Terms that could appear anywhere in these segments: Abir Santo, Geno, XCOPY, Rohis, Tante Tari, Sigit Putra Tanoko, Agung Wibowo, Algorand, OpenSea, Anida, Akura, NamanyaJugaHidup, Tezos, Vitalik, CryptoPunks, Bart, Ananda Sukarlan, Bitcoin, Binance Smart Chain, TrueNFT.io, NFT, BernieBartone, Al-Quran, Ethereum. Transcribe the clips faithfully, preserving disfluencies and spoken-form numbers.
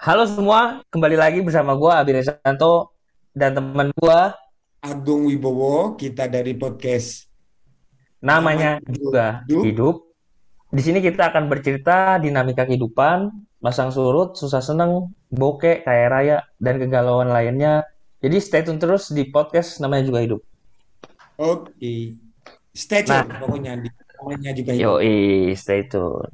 Halo semua, kembali lagi bersama gue Abir Santo dan teman gue Agung Wibowo. Kita dari podcast Namanya Juga Hidup. Hidup. Di sini kita akan bercerita dinamika kehidupan, pasang surut, susah seneng, bokeh, kaya raya, dan kegalauan lainnya. Jadi stay tune terus di podcast Namanya Juga Hidup. Oke, okay. Stay tune nah, pokoknya di Namanya Juga Hidup. Yoi, stay tune.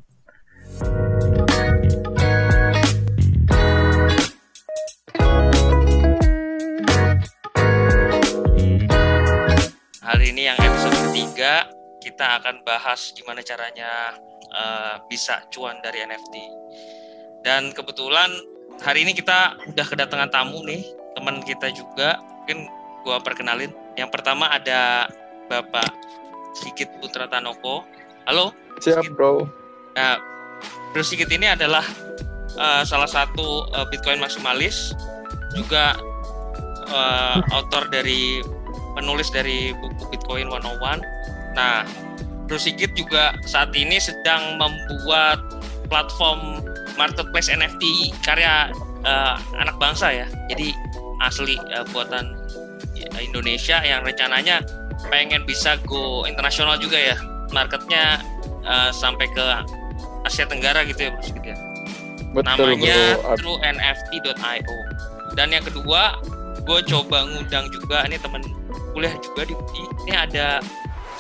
Hari ini yang episode ketiga, kita akan bahas gimana caranya uh, bisa cuan dari N F T. Dan kebetulan hari ini kita udah kedatangan tamu nih, teman kita juga. Mungkin gua perkenalin. Yang pertama ada Bapak Sigit Putra Tanoko. Halo. Siap, Sigit. Bro. Nah, Bro Sigit ini adalah uh, salah satu uh, Bitcoin maksimalis, juga uh, author dari penulis dari buku Bitcoin seratus satu. Nah, Bro Sigit juga saat ini sedang membuat platform marketplace N F T karya uh, anak bangsa ya. Jadi asli uh, buatan Indonesia yang rencananya pengen bisa go internasional juga ya. Marketnya uh, sampai ke Asia Tenggara gitu ya, Bro Sigit ya. Betul, namanya True N F T dot I O. Dan yang kedua, gue coba ngundang juga ini temen kuliah juga di U I. Ini ada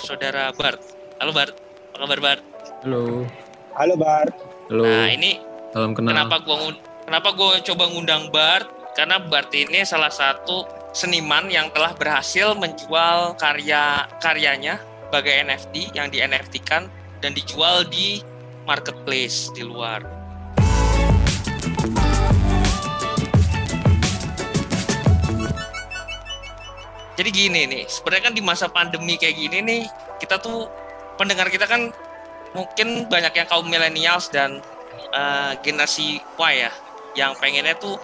saudara Bart. Halo Bart, apa kabar Bart? Halo. Halo Bart. Halo. Nah ini salam kenal. Kenapa gue kenapa gue coba ngundang Bart? Karena Bart ini salah satu seniman yang telah berhasil menjual karya karyanya sebagai N F T yang di N F T-kan dan dijual di marketplace di luar. Jadi gini nih, sebenarnya kan di masa pandemi kayak gini nih, kita tuh pendengar kita kan mungkin banyak yang kaum millennials dan uh, generasi Y ya, yang pengennya tuh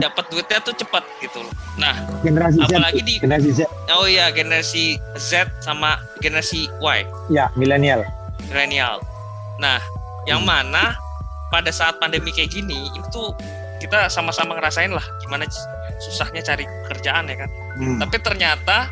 dapat duitnya tuh cepat gitu loh. Nah, generasi apalagi Z, di generasi Z. Oh iya, generasi Z sama generasi Y. Ya, milenial. Milenial. Nah, yang mana pada saat pandemi kayak gini, itu kita sama-sama ngerasain lah gimana susahnya cari pekerjaan ya kan. Hmm. Tapi ternyata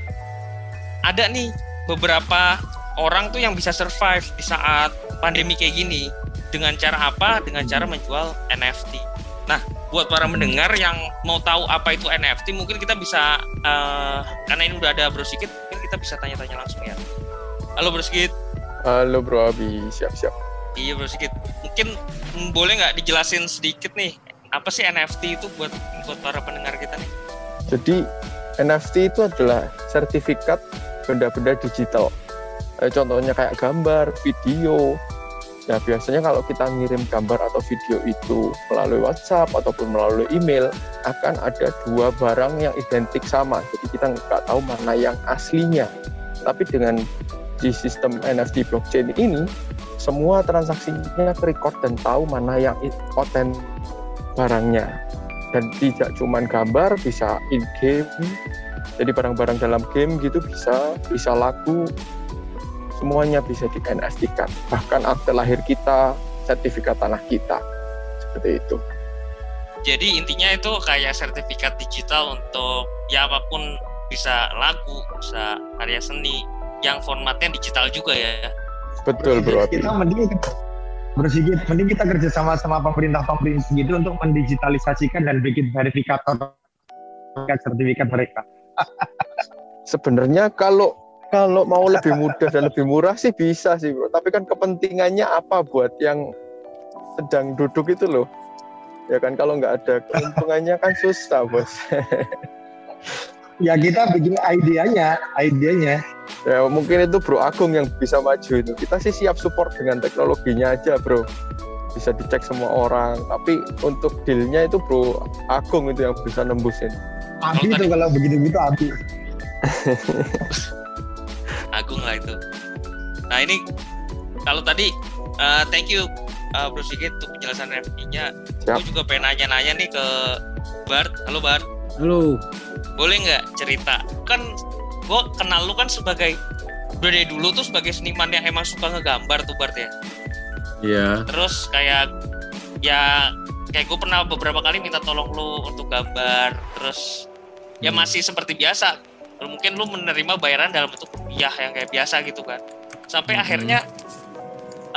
ada nih beberapa orang tuh yang bisa survive di saat pandemi kayak gini. Dengan cara apa? Dengan cara menjual N F T. Nah, buat para mendengar yang mau tahu apa itu N F T, mungkin kita bisa uh, karena ini udah ada Bro Sigit, mungkin kita bisa tanya-tanya langsung ya. Halo Bro Sigit. Halo Bro Abi, siap-siap. Iya Bro Sigit. Mungkin m- boleh nggak dijelasin sedikit nih, apa sih N F T itu buat buat para pendengar kita nih? Jadi N F T itu adalah sertifikat benda-benda digital. Eh, contohnya kayak gambar, video. Ya biasanya kalau kita ngirim gambar atau video itu melalui WhatsApp ataupun melalui email, akan ada dua barang yang identik sama. Jadi kita nggak tahu mana yang aslinya. Tapi dengan di sistem N F T blockchain ini, semua transaksinya record dan tahu mana yang otentik barangnya. Dan tidak cuma gambar, bisa in-game, jadi barang-barang dalam game gitu bisa, bisa laku, semuanya bisa di-N F T-kan. Bahkan akte lahir kita, sertifikat tanah kita, seperti itu. Jadi intinya itu kayak sertifikat digital untuk ya apapun, bisa laku, bisa karya seni, yang formatnya digital juga ya. Betul Bro. Kita mending Bro Sigit, mending kita kerja sama sama pemerintah-pemerintah gitu untuk mendigitalisasikan dan bikin verifikator sertifikat mereka. Sebenarnya kalau kalau mau lebih mudah dan lebih murah sih bisa sih Bro, tapi kan kepentingannya apa buat yang sedang duduk itu loh. Ya kan kalau nggak ada keuntungannya kan susah Bos. Ya kita bikin idenya, idenya. Ya mungkin itu Bro Agung yang bisa maju itu. Kita sih siap support dengan teknologinya aja Bro. Bisa dicek semua orang. Tapi untuk dealnya itu Bro Agung itu yang bisa nembusin. Abi itu kalau begitu-begitu Abi. Agung lah itu. Nah ini kalau tadi uh, thank you uh, Bro Sigit untuk penjelasan N F T-nya. Aku juga pengen nanya-nanya nih ke Bart. Halo Bart. Halo. Boleh nggak cerita, kan gue kenal lu kan sebagai dari dulu tuh sebagai seniman yang emang suka ngegambar tuh Bart ya. Iya. Terus kayak ya Kayak gue pernah beberapa kali minta tolong lu untuk gambar, terus ya masih seperti biasa. Mungkin lu menerima bayaran dalam bentuk rupiah yang kayak biasa gitu kan. Sampai hmm. akhirnya,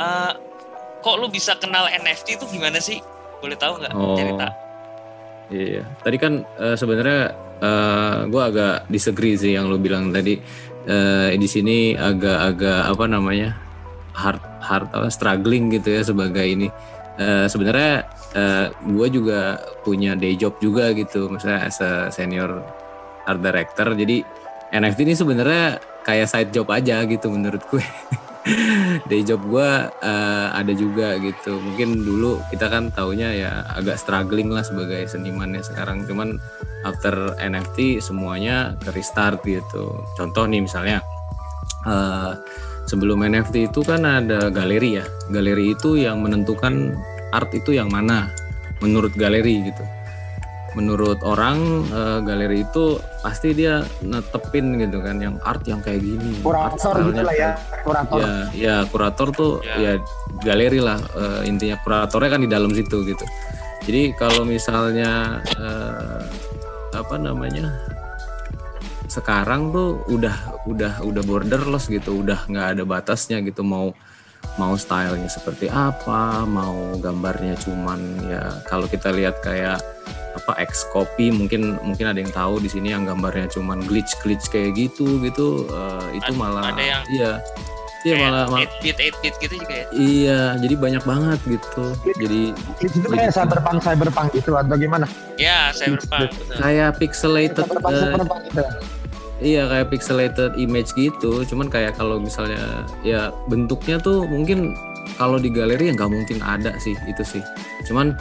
uh, kok lu bisa kenal N F T itu gimana sih? Boleh tahu nggak oh. cerita? Iya, tadi kan uh, sebenarnya uh, gue agak disagree sih yang lu bilang tadi. Uh, di sini agak-agak apa namanya hard hard apa struggling gitu ya sebagai ini. Uh, sebenarnya uh, gue juga punya day job juga gitu, misalnya as a senior art director. Jadi N F T ini sebenarnya kayak side job aja gitu menurut gue. Day job gue uh, ada juga gitu. Mungkin dulu kita kan taunya ya agak struggling lah sebagai senimannya sekarang. Cuman after N F T semuanya ke restart gitu. Contoh nih misalnya uh, sebelum N F T itu kan ada galeri ya. Galeri itu yang menentukan art itu yang mana menurut galeri gitu. Menurut orang e, galeri itu pasti dia netepin gitu kan yang art yang kayak gini. Kurator gitu lah ya. Kurator. Ya, ya kurator tuh yeah. ya galeri lah e, intinya kuratornya kan di dalam situ gitu. Jadi kalau misalnya e, apa namanya? Sekarang tuh udah udah udah borderless gitu, udah nggak ada batasnya gitu, mau mau stylenya seperti apa, mau gambarnya cuman ya kalau kita lihat kayak apa XCOPY mungkin mungkin ada yang tahu di sini yang gambarnya cuman glitch glitch kayak gitu gitu uh, itu ada, malah ada yang iya iya malah eight bit eight bit gitu juga ya, iya jadi banyak banget gitu glitch. jadi glitch itu kayak cyberpunk cyberpunk gitu atau gimana ya cyberpunk kayak pixelated cyberpunk, cyberpunk gitu. Iya kayak pixelated image gitu, cuman kayak kalau misalnya ya bentuknya tuh mungkin kalau di galeri ya nggak mungkin ada sih itu sih, cuman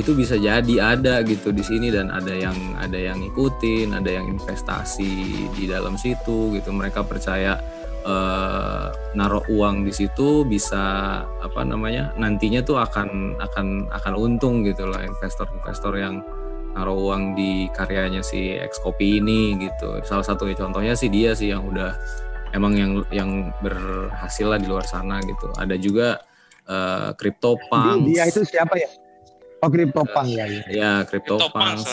itu bisa jadi ada gitu di sini dan ada yang ada yang ngikutin, ada yang investasi di dalam situ gitu, mereka percaya eh, naruh uang di situ bisa apa namanya nantinya tuh akan akan akan untung gitu loh investor-investor yang naruh uang di karyanya si XCOPY ini gitu. Salah satu contohnya sih dia sih yang udah emang yang yang berhasil lah di luar sana gitu. Ada juga uh, CryptoPunks. Dia itu siapa ya? Oh CryptoPunks uh, ya. Ya CryptoPunks,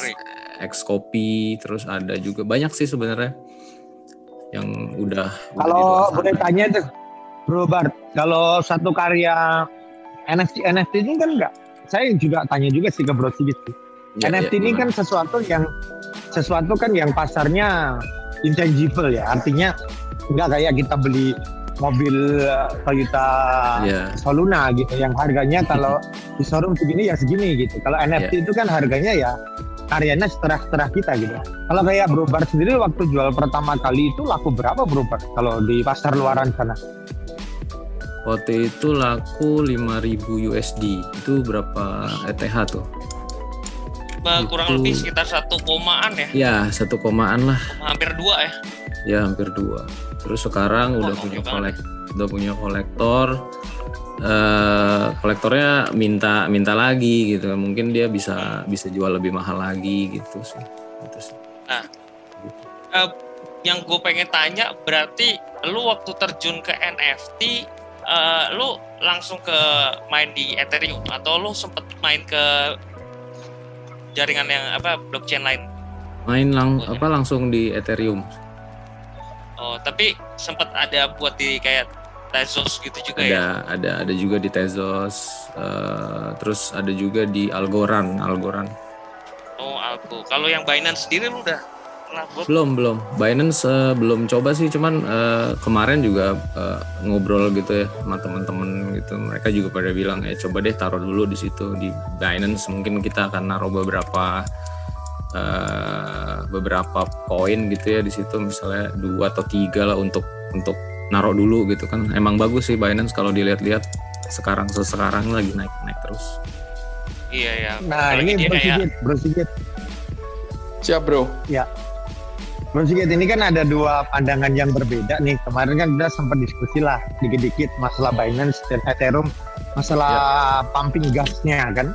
XCOPY, terus ada juga banyak sih sebenarnya yang udah. Kalau boleh tanya tuh, Bro Bart, kalau satu karya N F T N F T ini kan enggak? Saya juga tanya juga sih ke Bro Sigit. Ya, N F T ya, ini kan sesuatu yang sesuatu kan yang pasarnya intangible ya, artinya nggak kayak kita beli mobil Toyota ya. Soluna gitu, yang harganya kalau di showroom segini ya segini gitu. Kalau N F T ya. Itu kan harganya ya karyanya seterah-seterah kita gitu. Kalau kayak Bro Bart sendiri waktu jual pertama kali itu laku berapa Bro Bart kalau di pasar luaran sana? Waktu itu laku lima ribu U S D, itu berapa E T H tuh? Kurang itu, lebih sekitar satu komaan ya? Ya satu komaan lah. Hampir dua ya? Ya hampir dua. Terus sekarang oh, udah, punya kolek, udah punya kolektor, uh, kolektornya minta minta lagi gitu. Mungkin dia bisa bisa jual lebih mahal lagi gitu sih. Gitu sih. Nah, gitu. Uh, yang gue pengen tanya berarti lu waktu terjun ke N F T, uh, lu langsung ke main di Ethereum atau lu sempet main ke jaringan yang apa blockchain lain? Main lang Buatnya. apa langsung di Ethereum. Oh, tapi sempat ada buat di kayak Tezos gitu juga ada, ya? Ada, ada, ada juga di Tezos. Uh, terus ada juga di Algorand, Algorand. Oh, Algo. Kalau yang Binance sendiri lu udah pernah buat? Belum, belum. Binance uh, belum coba sih, cuman uh, kemarin juga uh, ngobrol gitu ya sama teman-teman gitu. Mereka juga pada bilang ya coba deh taruh dulu di situ di Binance. Mungkin kita akan naruh beberapa uh, beberapa koin gitu ya di situ, misalnya dua atau tiga lah untuk untuk naruh dulu gitu kan. Emang bagus sih Binance kalau dilihat-lihat sekarang sekarang lagi naik-naik terus. Iya ya. Nah, apalagi ini bersigit, ya. bersigit. Siap, Bro. Ya. Bro Sigit, ini kan ada dua pandangan yang berbeda nih. Kemarin kan udah sempat diskusi lah dikit-dikit masalah Binance dan Ethereum, masalah ya. pumping gasnya kan.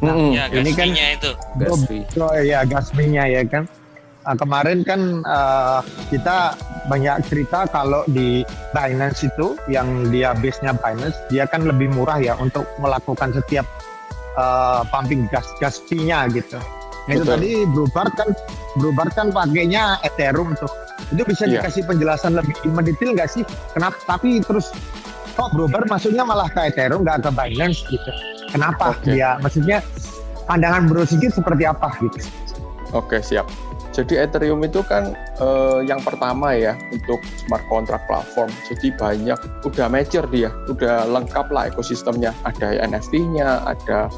Nah, ya, ini kan itu. Gas fee. Oh ya, gas fee-nya ya kan. Nah, kemarin kan uh, kita banyak cerita kalau di Binance itu yang dia base-nya Binance, dia kan lebih murah ya untuk melakukan setiap uh, pumping gas gas fee-nya gitu. Nah, itu tadi Bro Bart kan Bro Bart kan pakainya Ethereum tuh. Itu bisa yeah. dikasih penjelasan lebih mendetail nggak sih? Kenapa? Tapi terus kok Bro Bart maksudnya malah ke Ethereum nggak ke Binance gitu? Kenapa? Okay. Ya maksudnya pandangan Bro Sigit seperti apa gitu? Oke, siap. Jadi Ethereum itu kan eh, yang pertama ya untuk smart contract platform. Jadi banyak, udah mature dia, udah lengkap lah ekosistemnya. Ada N F T-nya, ada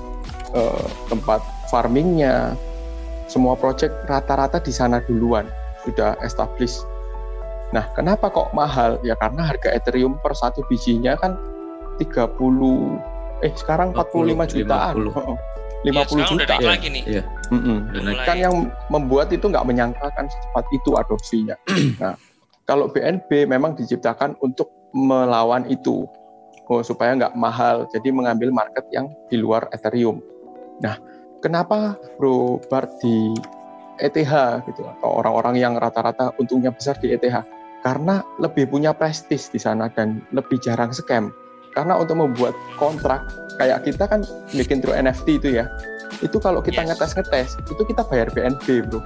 eh, tempat farming-nya. Semua project rata-rata di sana duluan, sudah established. Nah, kenapa kok mahal? Ya karena harga Ethereum per satu bijinya kan tiga puluh, eh sekarang empat puluh lima jutaan. lima puluh juta ya. Lagi nih. Iya. Kan yang membuat itu nggak menyangkakan secepat itu adopsinya. Nah, kalau B N B memang diciptakan untuk melawan itu, oh, supaya nggak mahal. Jadi mengambil market yang di luar Ethereum. Nah, kenapa Bro Bart di E T H gitu atau orang-orang yang rata-rata untungnya besar di E T H? Karena lebih punya prestis di sana dan lebih jarang scam. Karena untuk membuat kontrak kayak kita kan bikin TrueNFT itu ya, itu kalau kita yes. ngetes-ngetes itu kita bayar B N B bro.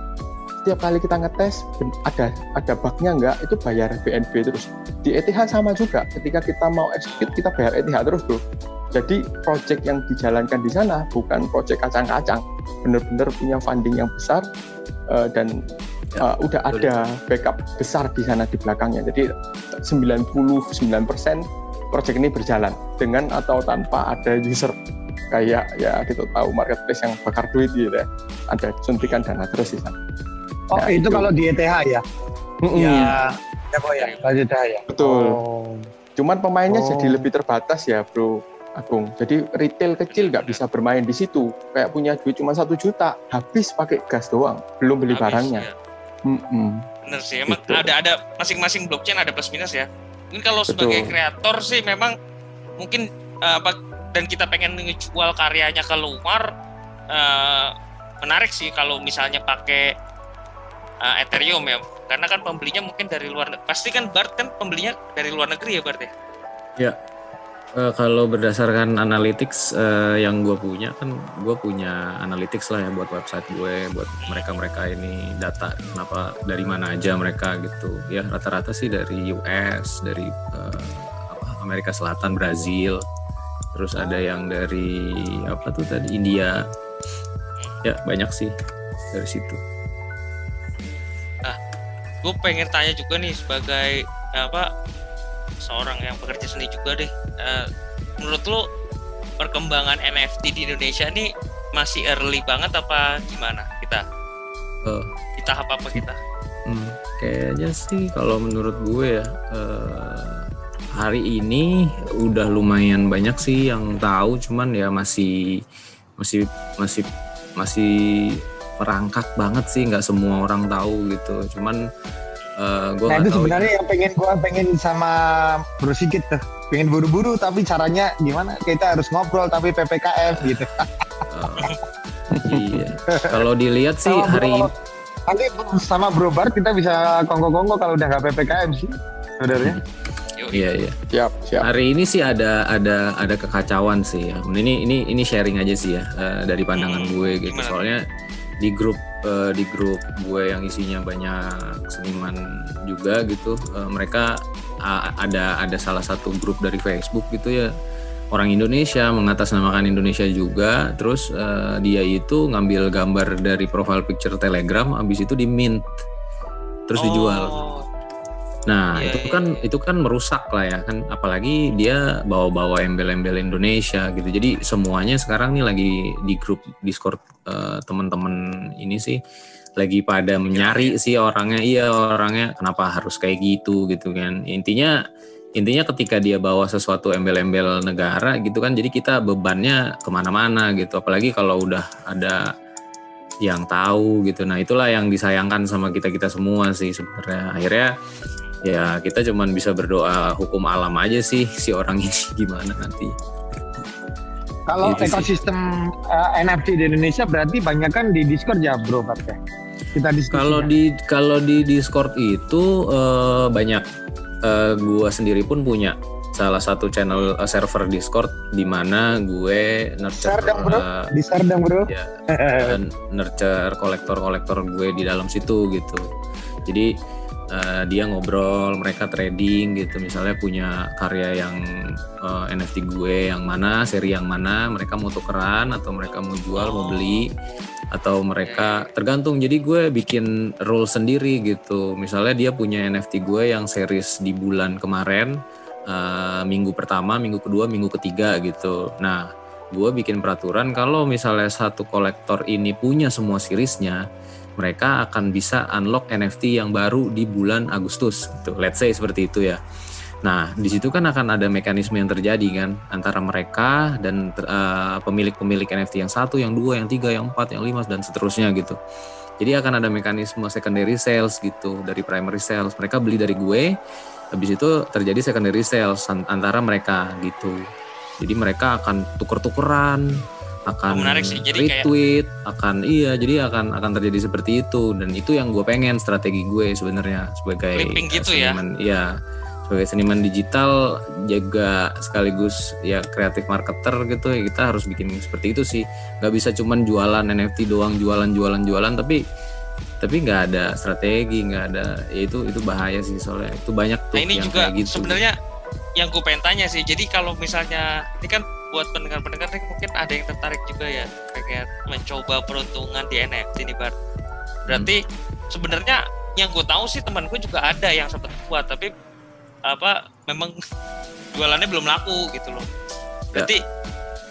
Setiap kali kita ngetes ada ada bugnya nggak, itu bayar B N B terus. Di E T H sama juga, ketika kita mau execute kita bayar E T H terus bro. Jadi project yang dijalankan di sana bukan project kacang-kacang, benar-benar punya funding yang besar uh, dan uh, udah ada backup besar di sana di belakangnya. Jadi sembilan puluh sembilan persen project ini berjalan dengan atau tanpa ada user, kayak ya kita tahu marketplace yang bakar duit gitu ya, ada suntikan dana terus di sana. Oh nah, itu, itu kalau di E T H ya? Mm-hmm. Ya, ya kok ya, di E T H ya. Betul. Oh. Cuman pemainnya oh. jadi lebih terbatas ya bro Agung. Jadi retail kecil nggak bisa bermain di situ. Kayak punya duit cuma satu juta, habis pakai gas doang, belum beli habis, barangnya. Ya. Bener sih, emang gitu. ada ada masing-masing blockchain ada plus minus ya. Mungkin kalau Betul. Sebagai kreator sih memang mungkin uh, dan kita pengen ngejual karyanya keluar, uh, menarik sih kalau misalnya pakai uh, Ethereum ya. Karena kan pembelinya mungkin dari luar negeri. Pasti kan Bart kan pembelinya dari luar negeri ya Bart ya. Ya. Uh, kalau berdasarkan analytics uh, yang gue punya, kan gue punya analytics lah ya buat website gue, buat mereka-mereka ini data kenapa dari mana aja mereka gitu. Ya rata-rata sih dari U S, dari uh, apa, Amerika Selatan, Brazil, terus ada yang dari apa tuh tadi India. Ya banyak sih dari situ. Nah, gue pengen tanya juga nih sebagai apa? seorang yang bekerja seni juga deh, uh, menurut lo perkembangan N F T di Indonesia ini masih early banget apa gimana kita? Uh, kita apa-apa kita? Hmm, kayaknya sih kalau menurut gue ya, uh, hari ini udah lumayan banyak sih yang tahu, cuman ya masih masih masih masih merangkak banget sih, nggak semua orang tahu gitu, cuman Uh, gua nah itu sebenarnya yang pengen gue pengen sama Bro Sigit tuh, pengen buru-buru tapi caranya gimana? Kita harus ngobrol tapi P P K M gitu. Uh, iya. Kalau dilihat sih sama hari bro, ini sama Bro Bart kita bisa kongko-kongko kalau udah nggak P P K M sih, saudaranya. Iya iya. Siap siap. Hari ini sih ada ada ada kekacauan sih. Ya. Ini ini ini sharing aja sih ya uh, dari pandangan hmm, gue gitu. Gimana? Soalnya di grup uh, di grup gue yang isinya banyak seniman juga gitu, uh, mereka uh, ada ada salah satu grup dari Facebook gitu ya, orang Indonesia mengatasnamakan Indonesia juga, terus uh, dia itu ngambil gambar dari profile picture Telegram, abis itu di mint terus oh. dijual. Nah yeah, itu kan yeah. itu kan merusak lah ya kan, apalagi dia bawa-bawa embel-embel Indonesia gitu. Jadi semuanya sekarang nih lagi di grup Discord uh, teman-teman ini sih lagi pada menyari sih orangnya, iya orangnya kenapa harus kayak gitu gitu kan. Intinya intinya ketika dia bawa sesuatu embel-embel negara gitu kan, jadi kita bebannya kemana-mana gitu. Apalagi kalau udah ada yang tahu gitu. Nah itulah yang disayangkan sama kita-kita semua sih sebenarnya. Akhirnya ya kita cuman bisa berdoa hukum alam aja sih si orang ini gimana nanti. Kalau gitu ekosistem uh, N F T di Indonesia berarti banyak kan di Discord ya Bro Bart ya. Kita diskusi. Kalau di kalau di Discord itu uh, banyak uh, gua sendiri pun punya salah satu channel uh, server Discord di mana gue nurture Sardang, bro. Uh, di Sardang, bro. Ya, nurture kolektor-kolektor gue di dalam situ gitu. Jadi uh, dia ngobrol, mereka trading gitu, misalnya punya karya yang uh, N F T gue yang mana, seri yang mana, mereka mau tukeran atau mereka mau jual, mau beli atau mereka tergantung. Jadi gue bikin rule sendiri gitu. Misalnya dia punya N F T gue yang series di bulan kemarin, uh, minggu pertama, minggu kedua, minggu ketiga gitu. Nah, gue bikin peraturan kalau misalnya satu kolektor ini punya semua seriesnya, mereka akan bisa unlock N F T yang baru di bulan Agustus gitu. Let's say seperti itu ya. Nah, di situ kan akan ada mekanisme yang terjadi kan antara mereka dan uh, pemilik-pemilik N F T yang satu, yang dua, yang tiga, yang empat, yang lima dan seterusnya gitu. Jadi akan ada mekanisme secondary sales gitu dari primary sales. Mereka beli dari gue, habis itu terjadi secondary sales antara mereka gitu. Jadi mereka akan tuker-tukeran, akan retweet, kayak... akan iya, jadi akan akan terjadi seperti itu dan itu yang gue pengen, strategi gue sebenarnya sebagai flipping gitu ya. Iya. Sebagai seniman digital juga sekaligus ya kreatif marketer gitu ya, kita harus bikin seperti itu sih. Gak bisa cuman jualan N F T doang, jualan jualan jualan, tapi tapi nggak ada strategi, nggak ada ya, itu itu bahaya sih soalnya itu banyak tuh. Nah, ini yang juga gitu. Sebenarnya yang gue pengen tanya sih, jadi kalau misalnya ini kan buat pendengar-pendengar mungkin ada yang tertarik juga ya pengen mencoba peruntungan di N F T nih Bart, berarti hmm. sebenarnya yang gue tahu sih teman gue juga ada yang sempat buat tapi apa memang jualannya belum laku gitu loh. Berarti ya.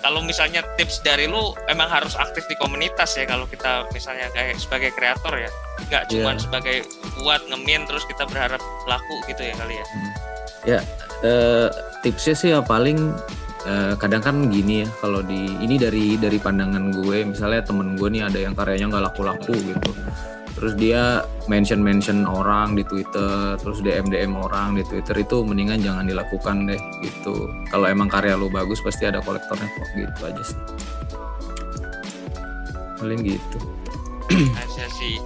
Kalau misalnya tips dari lu emang harus aktif di komunitas ya kalau kita misalnya kayak sebagai kreator ya, nggak cuma ya. Sebagai buat ngemin terus kita berharap laku gitu ya kali ya. Ya eh, tipsnya sih ya paling eh, kadang kan gini ya, kalau di ini dari dari pandangan gue, misalnya temen gue nih ada yang karyanya nggak laku-laku gitu. Terus dia mention-mention orang di Twitter, terus D M D M orang di Twitter, itu mendingan jangan dilakukan deh gitu. Kalau emang karya lo bagus pasti ada kolektornya kok, gitu aja sih. Paling gitu. Aja sih.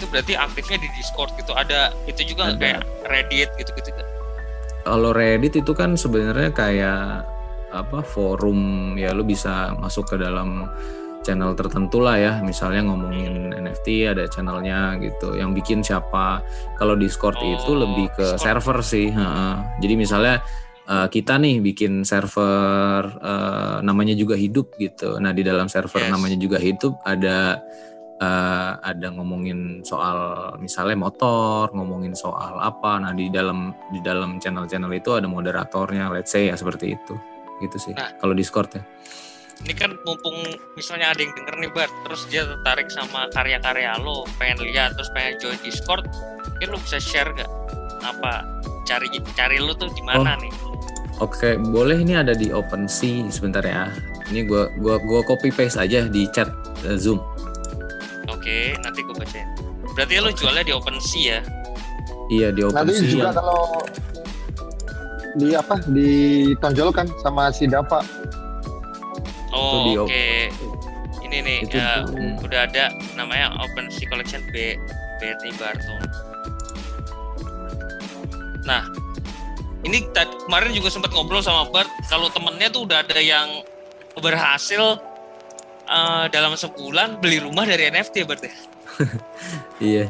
Itu berarti aktifnya di Discord gitu. Ada itu juga ada. Kayak Reddit gitu-gitu. Kalau Reddit itu kan sebenarnya kayak apa forum ya, lo bisa masuk ke dalam channel tertentu lah ya, misalnya ngomongin N F T ada channelnya gitu, yang bikin siapa. Kalau Discord oh, itu lebih ke Discord. Server sih. Ha-ha. Jadi misalnya uh, kita nih bikin server uh, namanya juga hidup gitu. Nah di dalam server yes. namanya juga hidup ada uh, ada ngomongin soal misalnya motor, ngomongin soal apa. Nah di dalam di dalam channel-channel itu ada moderatornya, let's say ya seperti itu, gitu sih. Nah. Kalau Discord ya. Ini kan mumpung misalnya ada yang denger nih Bart, terus dia tertarik sama karya-karya lo, pengen lihat, terus pengen join Discord, mungkin lo bisa share gak? Apa cari cari lo tuh di mana oh. nih? Oke, okay. Boleh, ini ada di OpenSea sebentar ya. Ini gua gua gua copy paste aja di chat uh, Zoom. Oke, okay, nanti gua bacain. Berarti lo jualnya di OpenSea ya? Iya di OpenSea. Nanti juga ya. Kalau di apa ditonjolkan sama si Dava. Oh oke, okay. Ini nih itu, uh, itu. Udah ada namanya OpenSea Collection B BernieBartone. Nah ini tadi, kemarin juga sempat ngobrol sama Bart, kalau temennya tuh udah ada yang berhasil uh, dalam sebulan beli rumah dari N F T Bart ya. Iya.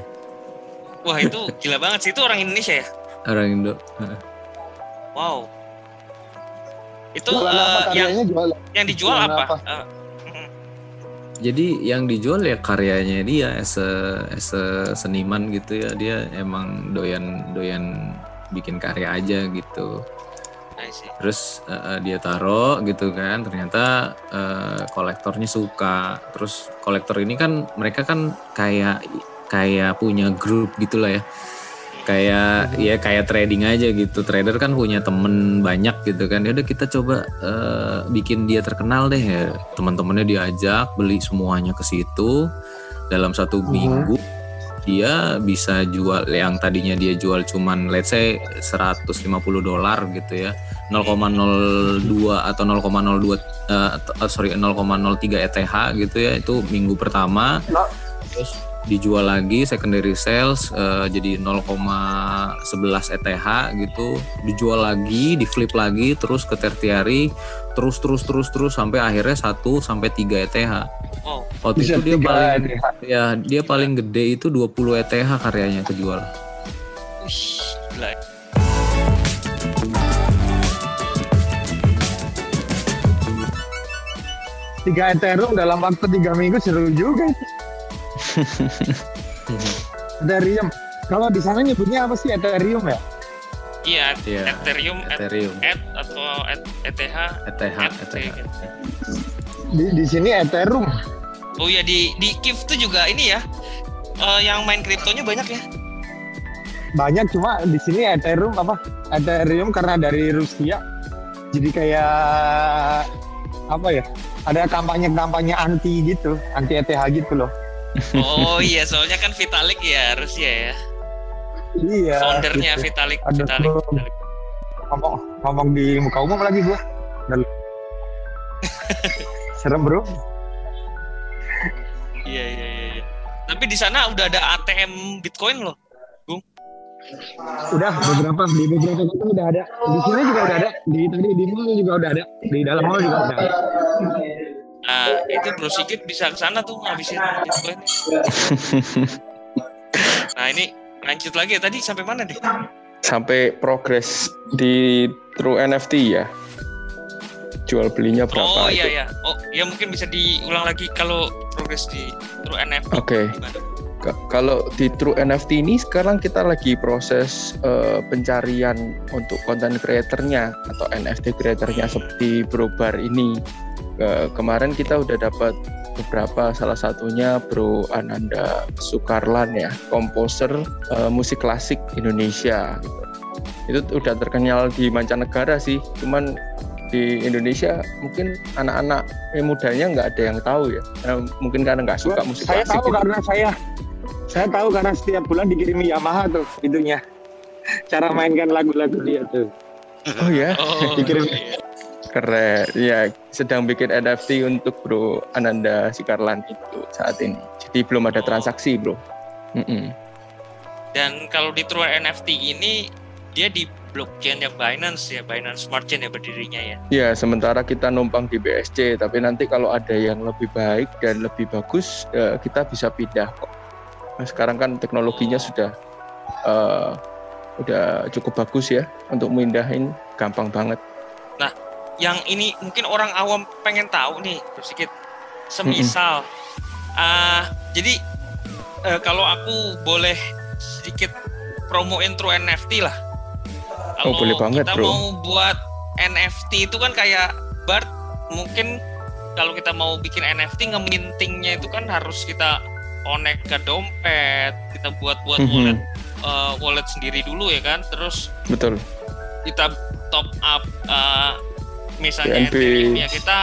Wah itu gila banget sih, itu orang Indonesia ya? Orang Indo. Wow. Itu uh, yang, jual. yang dijual jualan apa? apa? Uh. Jadi yang dijual ya karyanya dia as a, as a seniman gitu ya, dia emang doyan doyan bikin karya aja gitu. Terus uh, dia taruh gitu kan, ternyata uh, kolektornya suka. Terus kolektor ini kan mereka kan kayak kayak punya grup gitulah ya. Kayak ya kayak trading aja gitu, trader kan punya temen banyak gitu kan, ya udah kita coba uh, bikin dia terkenal deh ya. Teman-temannya diajak beli semuanya ke situ, dalam satu uh-huh. minggu dia bisa jual yang tadinya dia jual cuman let's say seratus lima puluh dolar gitu ya, nol koma nol dua atau nol koma nol dua uh, sorry nol koma nol tiga E T H gitu ya, itu minggu pertama. Terus dijual lagi secondary sales uh, jadi nol koma sebelas E T H gitu, dijual lagi, di flip lagi, terus ke tertiary, terus terus terus terus sampai akhirnya satu sampai tiga E T H. Oh, waktu itu dia paling E T H. Ya, dia paling gede itu dua puluh E T H karyanya kejual. Ush, gila. tiga Ethereum dalam waktu tiga minggu seru juga. Ethereum, kalau di sana nyebutnya apa sih, Ethereum ya? Iya, yeah, Ethereum, Ethereum. Et, atau et, ETH, ETH, ETH. Di, di sini Ethereum. Oh iya, di di K I V tuh juga ini ya, uh, yang main kriptonya banyak ya? Banyak, cuma di sini Ethereum apa? Ethereum karena dari Rusia, jadi kayak apa ya? Ada kampanye-kampanye anti gitu, anti E T H gitu loh. Oh iya, soalnya kan Vitalik ya, Rusia ya. Iya. Foundernya gitu. Vitalik. Aduh, Vitalik. Vitalik. Ngomong, ngomong di muka umum lagi gua. Serem bro. Iya iya iya. Tapi di sana udah ada A T M Bitcoin loh, Bung. Udah beberapa, di beberapa kota udah ada. Di sini juga udah ada. Di tadi di mall juga udah ada. Di dalam mall juga udah ada. Nah, itu Bro Sigit bisa kesana tuh ngabisin Bitcoin. Nah, ini lanjut lagi ya, tadi sampai mana deh? Sampai progres di TrueNFT ya. Jual belinya berapa? Oh iya itu? Ya. Oh, ya mungkin bisa diulang lagi kalau progres di TrueNFT. Oke. Okay. K- kalau di TrueNFT ini sekarang kita lagi proses uh, pencarian untuk content creator-nya atau N F T creator-nya seperti Bro Bar ini. Uh, kemarin kita udah dapat beberapa, salah satunya Bro Ananda Sukarlan ya, komposer uh, musik klasik Indonesia. Gitu. Itu udah terkenal di mancanegara sih, cuman di Indonesia mungkin anak-anak eh, mudanya nggak ada yang tahu ya, karena mungkin karena nggak suka musik saya klasik. Saya tahu gitu. karena saya, saya tahu karena setiap bulan dikirimi Yamaha tuh, itunya cara mainkan lagu-lagu dia tuh. Oh ya, oh, dikirimi. Iya. Keren, ya sedang bikin N F T untuk Bro Ananda Sukarlan itu saat ini. Jadi belum ada oh. transaksi bro. Mm-mm. Dan kalau di True N F T ini dia di blockchain yang Binance ya, Binance Smart Chain ya berdirinya ya. Ya sementara kita numpang di B S C, tapi nanti kalau ada yang lebih baik dan lebih bagus ya, kita bisa pindah kok. Nah, sekarang kan teknologinya oh. sudah uh, udah cukup bagus ya, untuk mindahin gampang banget. Nah. Yang ini mungkin orang awam pengen tahu nih, sedikit. Semisal, mm-hmm. uh, jadi uh, kalau aku boleh sedikit promoin TrueNFT lah. Kalau oh, boleh banget, kita bro. Mau buat N F T itu kan kayak Bart, mungkin kalau kita mau bikin N F T ngemintingnya itu kan harus kita connect ke dompet, kita buat-buat mm-hmm. wallet, uh, wallet sendiri dulu ya kan, terus betul. Kita top up. Uh, Misalnya B N B. Ethereum ya kita,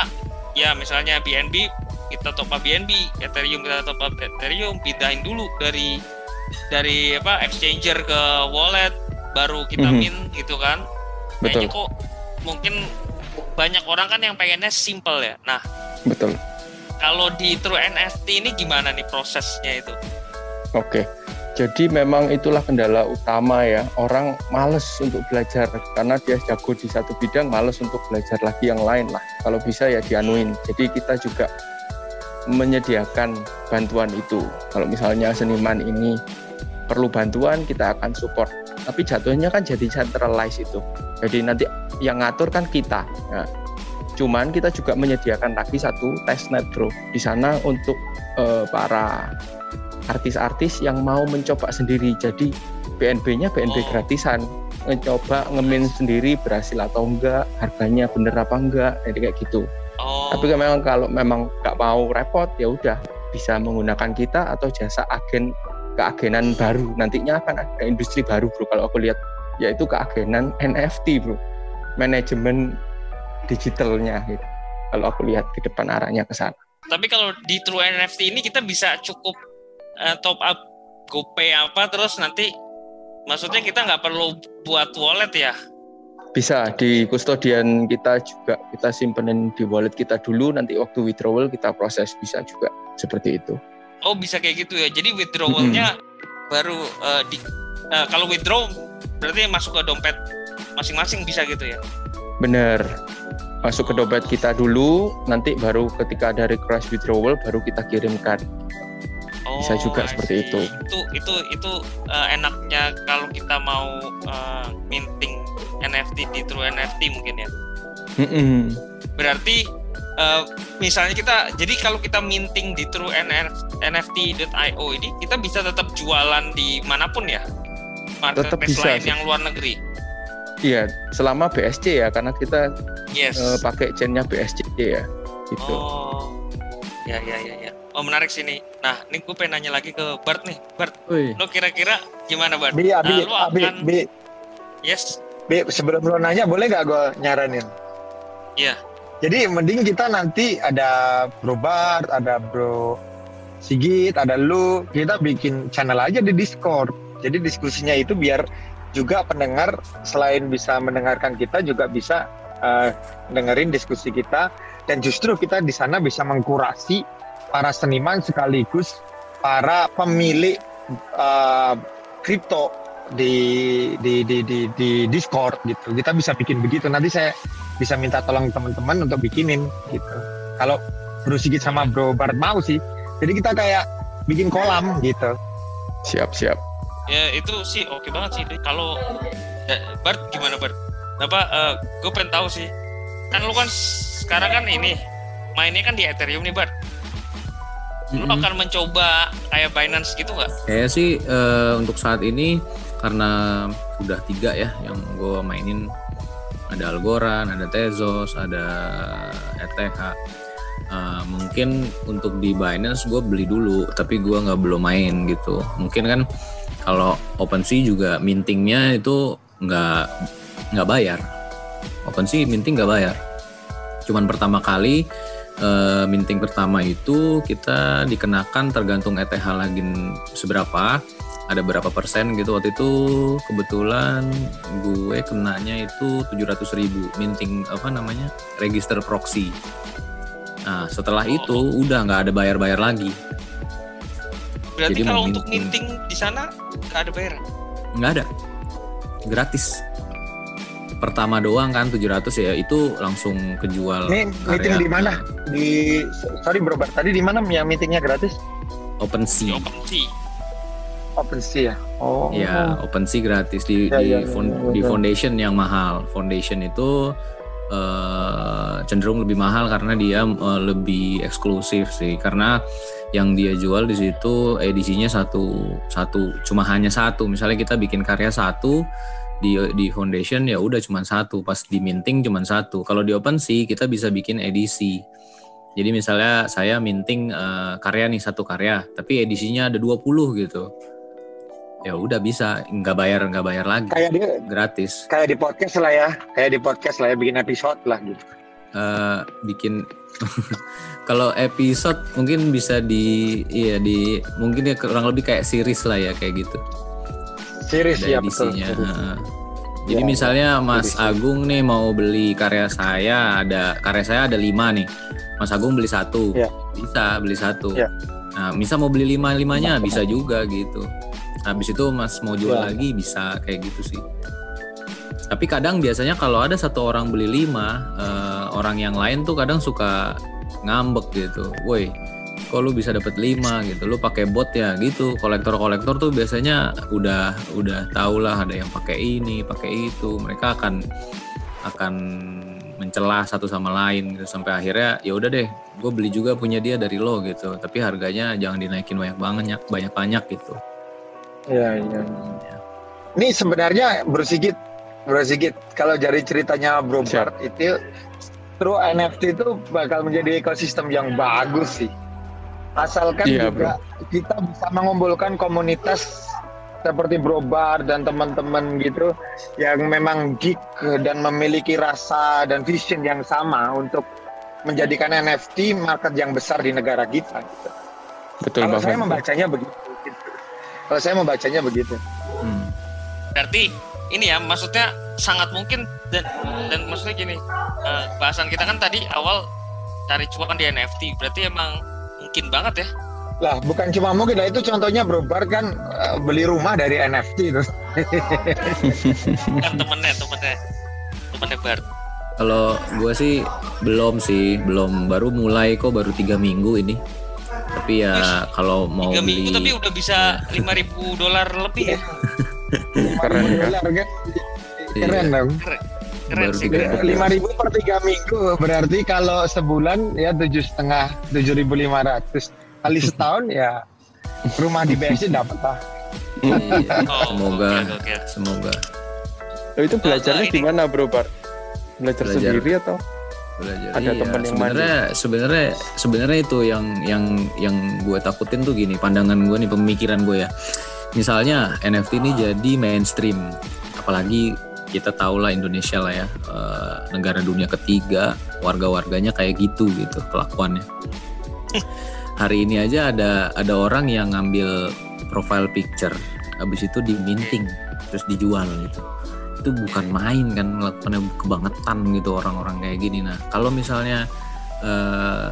ya misalnya B N B kita top up B N B, Ethereum kita top up Ethereum, pindahin dulu dari dari apa exchanger ke wallet, baru kita mm-hmm. mint gitu kan. Kayaknya kok mungkin banyak orang kan yang pengennya simple ya. Nah, betul. Kalau di TrueNFT ini gimana nih prosesnya itu? Oke. Okay. Jadi memang itulah kendala utama ya, orang malas untuk belajar karena dia jago di satu bidang, malas untuk belajar lagi yang lain lah. Kalau bisa ya dianuin. Jadi kita juga menyediakan bantuan itu. Kalau misalnya seniman ini perlu bantuan, kita akan support. Tapi jatuhnya kan jadi centralized itu. Jadi nanti yang ngatur kan kita. Nah, cuman kita juga menyediakan lagi satu testnet bro di sana untuk uh, para artis-artis yang mau mencoba sendiri, jadi B N B-nya B N B gratisan, mencoba ngemin sendiri berhasil atau enggak, harganya bener apa enggak, jadi kayak gitu. Oh. Tapi memang kalau memang nggak mau repot, ya udah bisa menggunakan kita atau jasa agen keagenan baru. Nantinya akan ada industri baru bro, kalau aku lihat, yaitu keagenan N F T bro, manajemen digitalnya gitu. Kalau aku lihat ke depan arahnya ke sana. Tapi kalau di TrueNFT ini kita bisa cukup Uh, top up GoPay apa terus nanti maksudnya kita nggak perlu buat wallet ya? Bisa, di kustodian kita juga kita simpenin di wallet kita dulu, nanti waktu withdrawal kita proses, bisa juga seperti itu. oh bisa kayak gitu ya. Jadi withdrawalnya mm-hmm. baru uh, di, uh, kalau withdraw berarti masuk ke dompet masing-masing bisa gitu ya? Bener, masuk ke dompet kita dulu, nanti baru ketika ada request withdrawal baru kita kirimkan. Oh, bisa juga seperti itu. Itu itu itu uh, enaknya kalau kita mau uh, minting N F T di TrueNFT mungkin ya. Mm-mm. Berarti uh, misalnya kita, jadi kalau kita minting di TrueNFT.io ini kita bisa tetap jualan di manapun ya. Marketplace lain yang luar negeri. Iya, selama B S C ya, karena kita yes. uh, pakai chainnya B S C ya, gitu. Oh, ya ya ya ya. Oh menarik sini. Nah, ini gue pengen nanya lagi ke Bart nih. Bart, Ui. Lo kira-kira gimana Bart? Bi, nah, abi, lo akan... abi, bi. Yes. Bi, sebelum lo nanya, boleh nggak gue nyaranin? Iya. Yeah. Jadi mending kita nanti ada Bro Bart, ada Bro Sigit, ada lu, kita bikin channel aja di Discord. Jadi diskusinya itu biar juga pendengar selain bisa mendengarkan kita juga bisa uh, dengerin diskusi kita, dan justru kita di sana bisa mengkurasi para seniman sekaligus para pemilik kripto uh, di, di di di di Discord gitu. Kita bisa bikin begitu. Nanti saya bisa minta tolong teman-teman untuk bikinin gitu. Kalau Bro Sigit sama Bro Bart mau sih. Jadi kita kayak bikin kolam gitu. Siap-siap. Ya itu sih oke banget sih. Kalau ya, Bart gimana Bart? Apa uh, gue pengen tahu sih. Kan lu kan sekarang kan ini mainnya kan di Ethereum nih Bart. Lu mm-hmm. akan mencoba kayak Binance gitu nggak? Kayaknya sih uh, untuk saat ini karena udah tiga ya yang gue mainin, ada Algorand, ada Tezos, ada E T H. Uh, mungkin untuk di Binance gue beli dulu, tapi gue nggak belum main gitu. Mungkin kan. Kalau OpenSea juga mintingnya itu nggak nggak bayar. OpenSea minting nggak bayar. Cuman pertama kali e, minting pertama itu kita dikenakan tergantung E T H lagi seberapa, ada berapa persen gitu. Waktu itu kebetulan gue kenanya itu tujuh ratus ribu minting apa namanya register proxy. Nah setelah itu udah nggak ada bayar-bayar lagi. Berarti jadi kalau minting. Untuk minting di sana nggak ada bayaran? Nggak ada, gratis. Pertama doang kan tujuh ratus ya, itu langsung kejual. Ini meeting di mana? Di sorry Bro Bart, tadi di mana yang meetingnya gratis? OpenSea. OpenSea. OpenSea ya. Oh. Ya OpenSea gratis di ya, di, ya, fond, ya, ya, ya. Di foundation yang mahal. Foundation itu uh, cenderung lebih mahal karena dia uh, lebih eksklusif sih, karena yang dia jual di situ edisinya satu satu cuma hanya satu. Misalnya kita bikin karya satu di di foundation ya udah cuma satu, pas di minting cuma satu. Kalau di OpenSea kita bisa bikin edisi. Jadi misalnya saya minting uh, karya nih satu karya, tapi edisinya ada dua puluh gitu. Ya udah bisa, nggak bayar nggak bayar lagi. Kayak di, gratis. Kayak di podcast lah ya, kayak di podcast lah ya, bikin episode lah gitu. Uh, bikin kalau episode mungkin bisa di iya di mungkin ya kurang lebih kayak series lah ya kayak gitu. Series ya betul. Nah, jadi ya, misalnya Mas ya. Agung nih mau beli karya saya, ada karya saya ada lima nih. Mas Agung beli satu. Ya. Bisa beli satu. Ya. Nah, bisa mau beli lima-limanya bisa juga gitu. Habis itu Mas mau jual ya. Lagi bisa kayak gitu sih. Tapi kadang biasanya kalau ada satu orang beli lima, eh, orang yang lain tuh kadang suka ngambek gitu. Woi, kok lu bisa dapat lima gitu? Lu pakai bot ya gitu. Kolektor-kolektor tuh biasanya udah udah tahulah ada yang pakai ini, pakai itu. Mereka akan akan mencela satu sama lain gitu. Sampai akhirnya ya udah deh, gue beli juga punya dia dari lo gitu. Tapi harganya jangan dinaikin banyak banget, banyak-banyak gitu. Iya, iya. Ini sebenarnya bersikit Bro Sigit, kalau dari ceritanya Bro Bart itu, True N F T itu bakal menjadi ekosistem yang bagus sih. Asalkan iya, juga bro. Kita bisa mengumpulkan komunitas seperti Bro Bart dan teman-teman gitu, yang memang geek dan memiliki rasa dan vision yang sama untuk menjadikan N F T market yang besar di negara kita. Gitu. Betul, kalau saya membacanya begitu. Gitu. Kalau saya membacanya begitu. Hmm. Berarti ini ya maksudnya sangat mungkin dan dan maksudnya gini eh, bahasan kita kan tadi awal cari cuan di N F T, berarti emang mungkin banget ya Lah bukan cuma mungkin, nah itu contohnya Bro Bart kan uh, beli rumah dari N F T itu. Temennya, temennya, temennya Bart. Kalau gue sih belum sih, belum, baru mulai kok, baru tiga minggu ini. Tapi ya kalau mau beli, tapi udah bisa lima ribu dolar lebih ya. Keren kan? Keren dong. Keren sih. lima ribu per tiga minggu, berarti kalau sebulan ya tujuh setengah, tujuh ribu lima ratus kali setahun ya rumah di B S D dapat lah. Semoga, semoga. Oh, itu belajarnya di mana Bro Bart? Belajar, belajar sendiri atau belajar, ada iya. teman yang sebenarnya sebenarnya sebenarnya itu yang yang yang gue takutin tuh gini, pandangan gue nih, pemikiran gue ya, misalnya N F T ini jadi mainstream, apalagi kita tahu lah Indonesia lah ya, e, negara dunia ketiga, warga-warganya kayak gitu gitu kelakuannya. Hari ini aja ada ada orang yang ngambil profile picture, habis itu diminting terus dijual gitu. Itu bukan main kan, melakukannya kebangetan gitu orang-orang kayak gini. Nah kalau misalnya uh,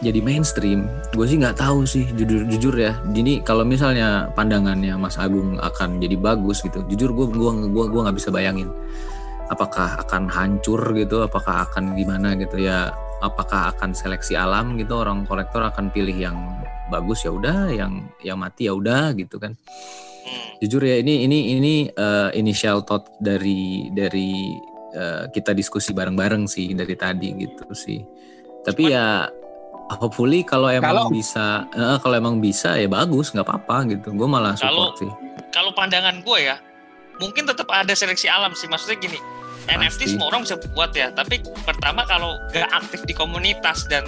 jadi mainstream, gue sih nggak tahu sih jujur-jujur ya. Jadi kalau misalnya pandangannya Mas Agung akan jadi bagus gitu, jujur gue gue gue gue nggak bisa bayangin apakah akan hancur gitu, apakah akan gimana gitu ya, apakah akan seleksi alam gitu, orang kolektor akan pilih yang bagus ya udah, yang yang mati ya udah gitu kan. Jujur ya, ini ini ini uh, initial thought dari dari uh, kita diskusi bareng-bareng sih dari tadi gitu sih. Tapi ya hopefully kalau emang kalau, bisa uh, kalau emang bisa ya bagus, nggak apa-apa gitu. Gue malah support kalau, sih. Kalau pandangan gue ya mungkin tetap ada seleksi alam sih, maksudnya gini. Pasti. N F T semua orang bisa buat ya, tapi pertama kalau nggak aktif di komunitas, dan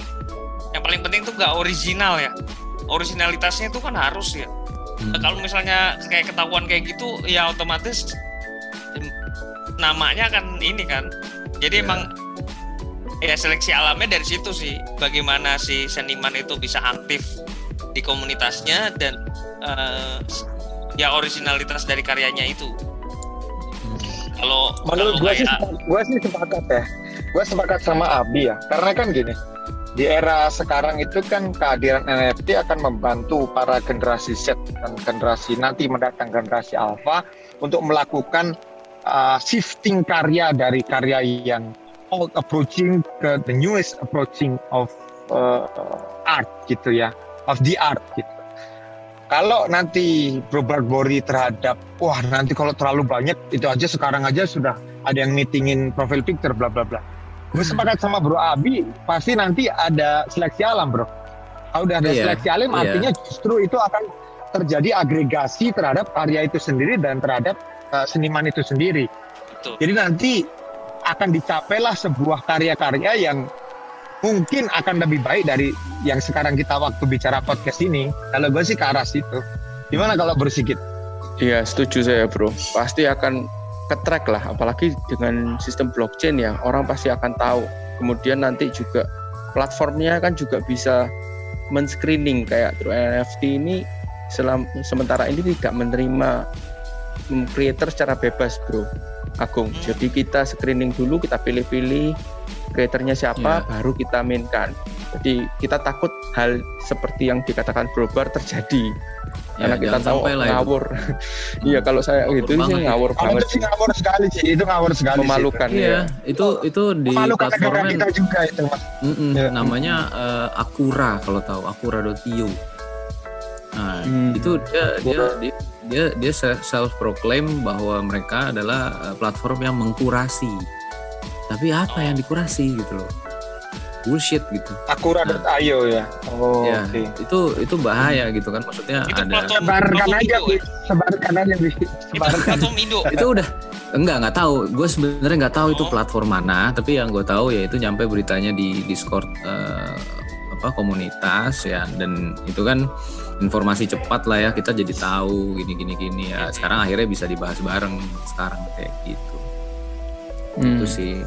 yang paling penting tuh nggak original ya. Originalitasnya itu kan harus ya. Hmm. Kalau misalnya kayak ketahuan kayak gitu ya otomatis namanya kan ini kan. Jadi yeah. emang ya seleksi alamnya dari situ sih, bagaimana si seniman itu bisa aktif di komunitasnya dan uh, ya originalitas dari karyanya itu. Kalau menurut gue sih, gue sih sepakat ya. Gue sepakat sama Abi ya. Karena kan gini, di era sekarang itu kan kehadiran N F T akan membantu para generasi Z dan generasi nanti mendatang, generasi alpha, untuk melakukan uh, shifting karya dari karya yang old approaching ke the newest approaching of uh, art gitu ya, of the art gitu. Kalau nanti berbargori terhadap wah nanti kalau terlalu banyak itu aja, sekarang aja sudah ada yang meetingin profile picture bla bla bla. Gue sepakat sama Bro Abi, pasti nanti ada seleksi alam Bro. Kalau udah ada yeah, seleksi alam artinya yeah. justru itu akan terjadi agregasi terhadap karya itu sendiri dan terhadap uh, seniman itu sendiri. Betul. Jadi nanti akan dicapailah sebuah karya-karya yang mungkin akan lebih baik dari yang sekarang kita waktu bicara podcast ini. Kalau gue sih ke arah situ. Gimana kalau Bro Sigit? Iya yeah, setuju saya Bro, pasti akan track lah, apalagi dengan sistem blockchain ya, orang pasti akan tahu. Kemudian nanti juga platformnya kan juga bisa men-screening kayak TrueNFT ini selam, sementara ini tidak menerima creator secara bebas Bro Agung. Jadi kita screening dulu, kita pilih-pilih creatornya siapa, yeah. baru kita mainkan. Jadi kita takut hal seperti yang dikatakan Bro Bar terjadi. Ya, karena kita tahu ngawur. Iya kalau saya ngawur gitu sih ngawur ya. banget. Itu ngawur sekali sih, itu ngawur sekali. Memalukan sih. Iya, itu itu di platform kita juga itu Mas. Ya. Namanya uh, Akura, kalau tahu Akura dot i o. Nah, hmm. itu dia dia dia dia, dia self proclaim bahwa mereka adalah platform yang mengkurasi. Tapi apa yang dikurasi gitu loh? Bullshit gitu. Akura dot i o ya. Oh, ya, okay. Itu itu bahaya gitu kan, maksudnya itu ada sebarkan aja, sebarkan aja gitu. Sebarkan. Itu, itu udah enggak enggak tahu. Gue sebenarnya enggak tahu oh. itu platform mana, tapi yang gue tahu ya itu nyampe beritanya di Discord uh, apa komunitas ya, dan itu kan informasi cepat lah ya, kita jadi tahu gini gini gini ya. Sekarang akhirnya bisa dibahas bareng sekarang kayak gitu. Hmm. Itu sih.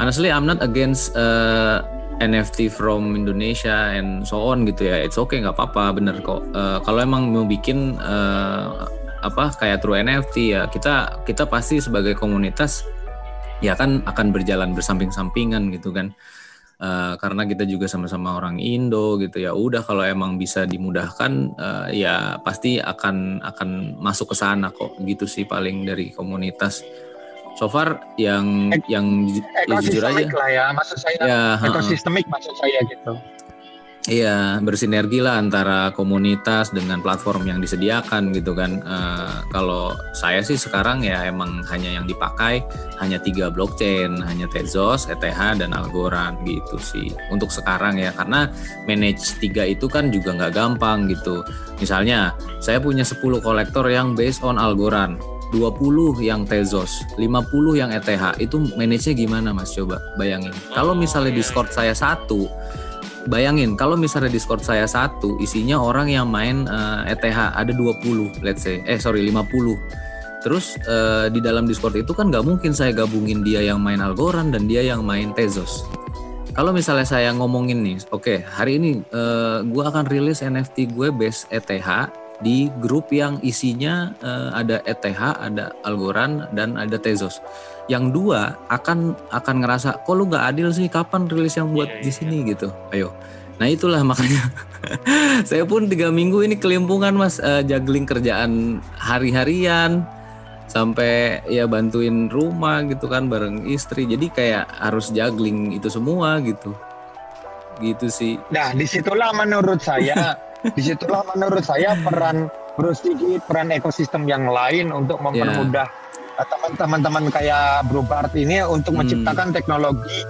Honestly, I'm not against uh, N F T from Indonesia and so on gitu ya. It's okay, nggak apa-apa, bener kok. Uh, kalau emang mau bikin uh, apa kayak TrueNFT ya, kita kita pasti sebagai komunitas ya kan akan berjalan bersamping-sampingan gitu kan. Uh, karena kita juga sama-sama orang Indo gitu ya. Udah kalau emang bisa dimudahkan uh, ya pasti akan akan masuk ke sana kok. Gitu sih paling dari komunitas. So far yang Ek- yang ya jujur aja. Ekosistemik lah ya maksud saya. Ya, ekosistemik uh-uh. maksud saya gitu. Iya, bersinergi lah antara komunitas dengan platform yang disediakan gitu kan. Uh, kalau saya sih sekarang ya emang hanya yang dipakai hanya tiga blockchain, hanya Tezos, E T H, dan Algorand gitu sih. Untuk sekarang ya, karena manage tiga itu kan juga nggak gampang gitu. Misalnya, saya punya sepuluh kolektor yang based on Algorand, dua puluh yang Tezos, lima puluh yang E T H. Itu manage-nya gimana mas? Coba bayangin. Kalau misalnya Discord saya satu, bayangin kalau misalnya Discord saya satu isinya orang yang main uh, E T H ada dua puluh let's say eh sorry lima puluh. Terus uh, di dalam Discord itu kan gak mungkin saya gabungin dia yang main Algorand dan dia yang main Tezos. Kalau misalnya saya ngomongin nih, oke okay, hari ini uh, gue akan rilis N F T gue base E T H di grup yang isinya uh, ada E T H, ada Algorand, dan ada Tezos. Yang dua akan akan ngerasa kok lu nggak adil sih, kapan rilis yang buat yeah, di sini yeah. gitu. Ayo, nah itulah makanya saya pun tiga minggu ini kelimpungan mas, uh, juggling kerjaan hari-harian sampai ya bantuin rumah gitu kan bareng istri. Jadi kayak harus juggling itu semua gitu, gitu sih. Nah disitulah menurut saya, disitulah menurut saya peran Bro Sigit, peran ekosistem yang lain untuk mempermudah. Yeah. Teman-teman kayak Bro Bart ini untuk menciptakan hmm. teknologi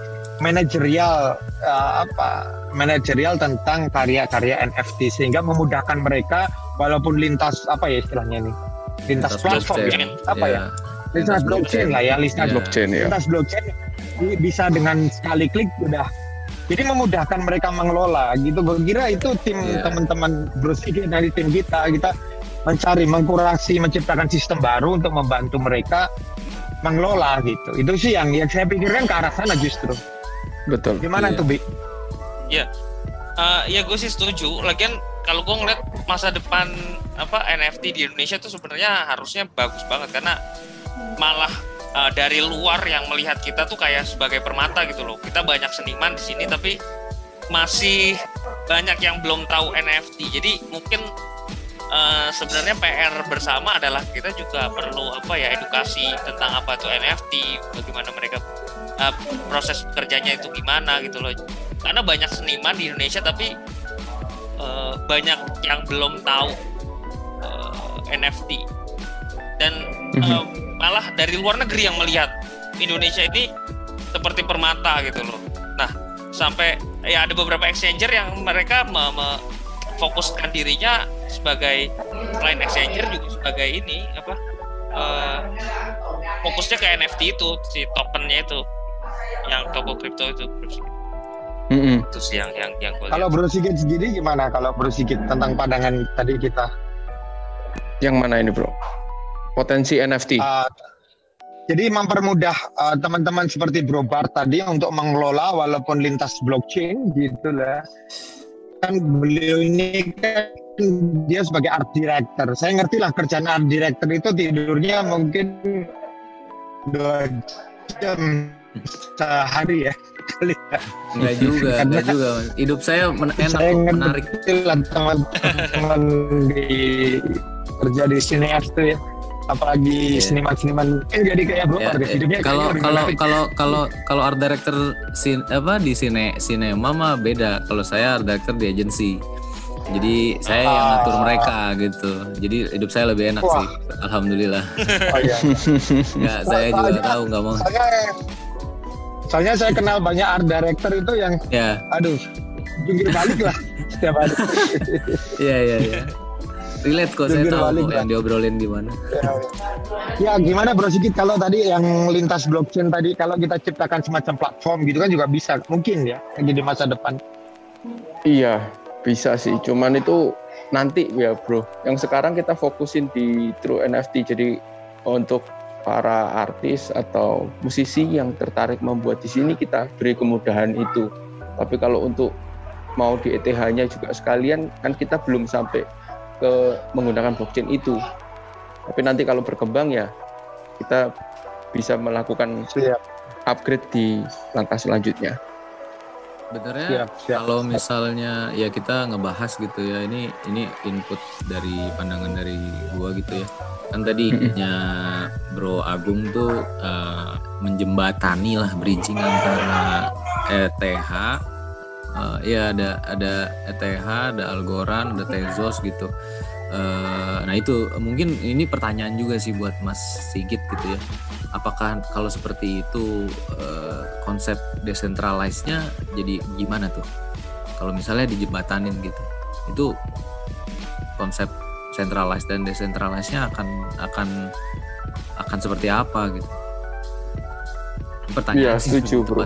manajerial uh, apa manajerial tentang karya-karya N F T sehingga memudahkan mereka walaupun lintas apa ya istilahnya ini lintas, lintas platform blockchain. Ya apa yeah. ya lintas blockchain lah ya lintas yeah. blockchain ya lintas blockchain bisa dengan sekali klik udah jadi memudahkan mereka mengelola gitu. Gue kira itu tim yeah. teman-teman Bro Sigit dari tim kita kita mencari, mengkurasi, menciptakan sistem baru untuk membantu mereka mengelola gitu. Itu sih yang, yang saya pikirkan ke arah sana justru. Betul. Gimana iya. tuh, Bi? Ya, uh, ya gue sih setuju. Lagian kalau gue ngeliat masa depan apa N F T di Indonesia tuh sebenarnya harusnya bagus banget karena malah uh, dari luar yang melihat kita tuh kayak sebagai permata gitu loh. Kita banyak seniman di sini tapi masih banyak yang belum tahu N F T. Jadi mungkin Uh, sebenarnya P R bersama adalah kita juga perlu apa ya edukasi tentang apa itu N F T, bagaimana mereka uh, proses kerjanya itu gimana gitu loh. Karena banyak seniman di Indonesia tapi uh, banyak yang belum tahu uh, N F T. Dan uh, malah dari luar negeri yang melihat Indonesia ini seperti permata gitu loh. Nah, sampai ya ada beberapa exchanger yang mereka me- me- fokuskan dirinya sebagai selain exchanger juga sebagai ini apa uh, fokusnya ke N F T itu si tokennya itu yang toko kripto itu mm-hmm. itu sih yang yang yang kalau Bro Sigit sendiri gimana kalau Bro Sigit tentang pandangan tadi kita yang mana ini Bro potensi N F T uh, jadi mempermudah uh, teman-teman seperti Bro Bart tadi untuk mengelola walaupun lintas blockchain gitulah. Kan beliau ini kan dia sebagai art director. Saya ngerti lah kerjaan art director itu tidurnya mungkin dua jam sehari ya. Enggak juga, enggak juga. Hidup saya men- enak, saya menarik. Saya ngerti teman-teman di, kerja di sineas itu ya. Apalagi yeah. seniman-seniman eh, jadi kayak Bro yeah, yeah. kalau kalau kalau kalau kalau art director sin, apa di sine sinema mah beda. Kalau saya art director di agency jadi saya ah. yang ngatur mereka gitu jadi hidup saya lebih enak. Wah. Sih alhamdulillah. Oh, iya. Nggak, saya juga soalnya, tahu nggak mau soalnya, soalnya saya kenal banyak art director itu yang yeah. aduh jungkir balik lah setiap hari. Iya iya iya relate kok, saya tahu balik, kok yang diobrolin gimana. Ya, ya gimana Bro Sigit kalau tadi yang lintas blockchain tadi kalau kita ciptakan semacam platform gitu kan juga bisa mungkin ya jadi masa depan. Iya bisa sih cuman itu nanti ya Bro yang sekarang kita fokusin di TrueNFT jadi untuk para artis atau musisi yang tertarik membuat di sini kita beri kemudahan itu tapi kalau untuk mau di E T H-nya juga sekalian kan kita belum sampai ke menggunakan blockchain itu. Tapi nanti kalau berkembang ya kita bisa melakukan upgrade di langkah selanjutnya. Sebenarnya siap, siap, kalau siap. misalnya ya kita ngebahas gitu ya, ini ini input dari pandangan dari gua gitu ya. Kan tadinya Bro Agung tuh uh, menjembatani lah, bridging antara E T H, uh, ya ada ada E T H, ada Algorand, ada Tezos gitu. Uh, nah itu mungkin ini pertanyaan juga sih buat Mas Sigit gitu ya. Apakah kalau seperti itu uh, konsep decentralized-nya jadi gimana tuh? Kalau misalnya dijembatanin gitu, itu konsep centralized dan decentralized-nya akan akan akan seperti apa gitu? Pertanyaan. Iya, setuju bro.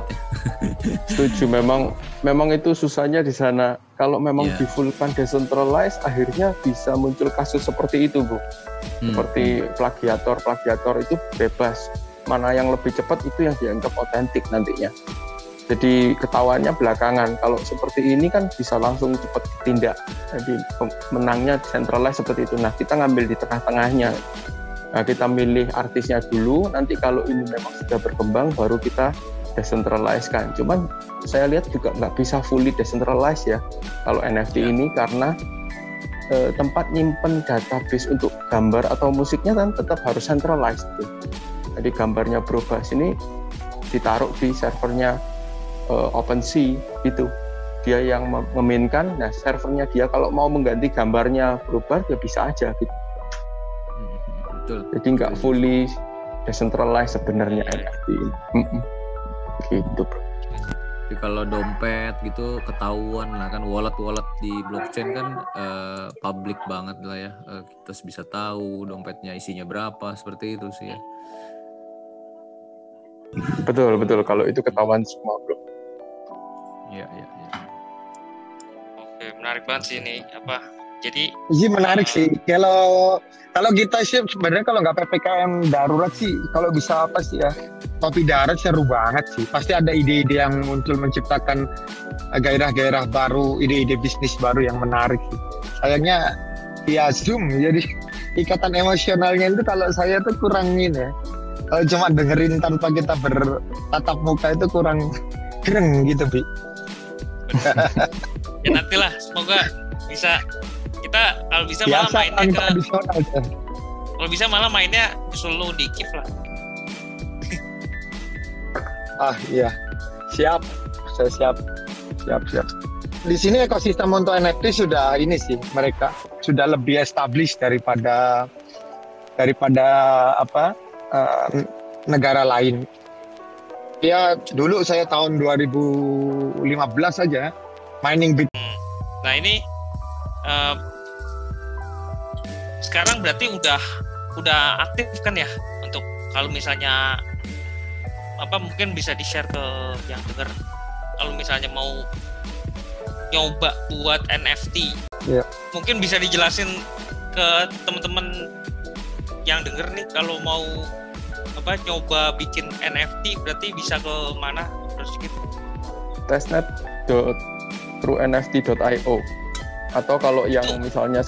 Setuju. Memang memang itu susahnya di sana. Kalau memang yeah. difullkan decentralized, akhirnya bisa muncul kasus seperti itu bro. Hmm. Seperti plagiator, plagiator itu bebas. Mana yang lebih cepat itu yang dianggap otentik nantinya. Jadi ketahuannya belakangan. Kalau seperti ini kan bisa langsung cepat ditindak. Jadi menangnya centralized seperti itu. Nah kita ngambil di tengah-tengahnya. Nah kita milih artisnya dulu. Nanti kalau ini memang sudah berkembang, baru kita decentralize-kan. Cuman saya lihat juga nggak bisa fully decentralize ya. Kalau N F T ini karena eh, tempat nyimpen database untuk gambar atau musiknya kan tetap harus centralized. Jadi gambarnya berubah sini ditaruh di servernya uh, OpenSea gitu. Dia yang memainkan, nah servernya dia kalau mau mengganti gambarnya berubah dia bisa aja gitu. Hmm, betul. Jadi nggak fully decentralized sebenarnya N F T ini. Mm-mm. Gitu bro. Jadi kalau dompet gitu ketahuan lah kan, wallet-wallet di blockchain kan uh, public banget lah ya. Uh, kita bisa tahu dompetnya isinya berapa, seperti itu sih ya. Betul, betul. Kalau itu ketahuan semua, bro. Iya, iya, iya. Oke, menarik banget sih ini. Apa? Jadi Iya, menarik sih. Kalau kalau kita sih sebenarnya kalau nggak P P K M darurat sih, kalau bisa apa sih ya? Topi darat seru banget sih. Pasti ada ide-ide yang muncul menciptakan gairah-gairah baru, ide-ide bisnis baru yang menarik sih. Sayangnya via Zoom, jadi ikatan emosionalnya itu kalau saya tuh kurangin ya. Kalau cuma dengerin tanpa kita bertatap muka itu kurang keren gitu, Bi. Ya nantilah, semoga bisa. Kita kalau bisa malah mainnya ke... Kalau bisa malah mainnya solo di Kif lah. Ah iya, siap. Saya siap. Siap, siap. Di sini ekosistem untuk N F T sudah ini sih, mereka sudah lebih established daripada daripada apa? Uh, negara lain. Ya dulu saya tahun dua ribu lima belas saja mining bit. Nah ini uh, sekarang berarti udah udah aktif kan ya, untuk kalau misalnya apa mungkin bisa di share ke yang denger kalau misalnya mau nyoba buat N F T. Yeah. Mungkin bisa dijelasin ke teman-teman yang denger nih, kalau mau apa nyoba bikin N F T berarti bisa ke mana? Terus gitu. testnet dot true N F T dot i o atau kalau yang misalnya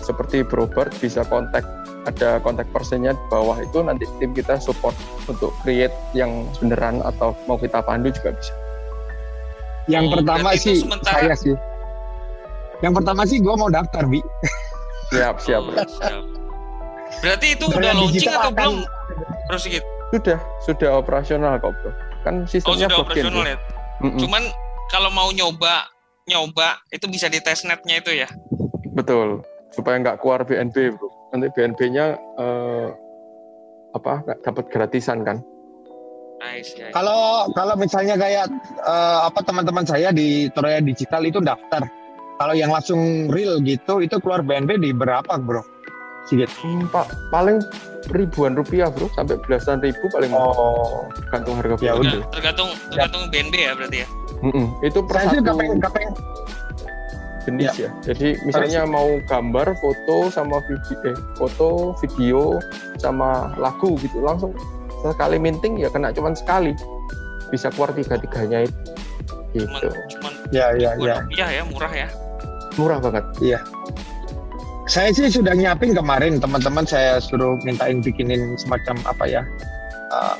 seperti Bro Bart bisa kontak, ada kontak personnya di bawah itu, nanti tim kita support untuk create yang beneran atau mau kita pandu juga bisa. Yang oh, pertama sih sementara... saya sih. Yang pertama sih gue mau daftar, Bi. Siap, siap, Bro. Oh, siap. Berarti itu udah launching atau belum? Terus sedikit. Sudah, sudah operasional kok, Bro. Kan sistemnya oh, blockchain. Ya? Cuman kalau mau nyoba, nyoba itu bisa di testnetnya itu ya. Betul. Supaya nggak keluar B N B, Bro. Nanti B N B-nya eh, apa? Nggak dapat gratisan kan? Nice. Ya. Kalau kalau misalnya kayak eh, apa teman-teman saya di Troya Digital itu daftar. Kalau yang langsung real gitu itu keluar B N B di berapa, Bro? Sigit. Hmm, Pak, paling ribuan rupiah, Bro, sampai belasan ribu paling. Oh, tergantung harga ya, udah. Tergantung tergantung ya. B N B ya berarti ya. Mm-mm. Itu per satu jenis ya. ya. Jadi misalnya Terus. mau gambar, foto sama video, eh, foto, video sama lagu gitu, langsung sekali minting ya kena cuman sekali. Bisa keluar tiga-tiganya itu. Gitu. Cuman, cuman ya ya ya. Rupiah ya, murah ya. Murah banget. Iya. Saya sih sudah nyiapin kemarin, teman-teman saya suruh mintain bikinin semacam apa ya, uh,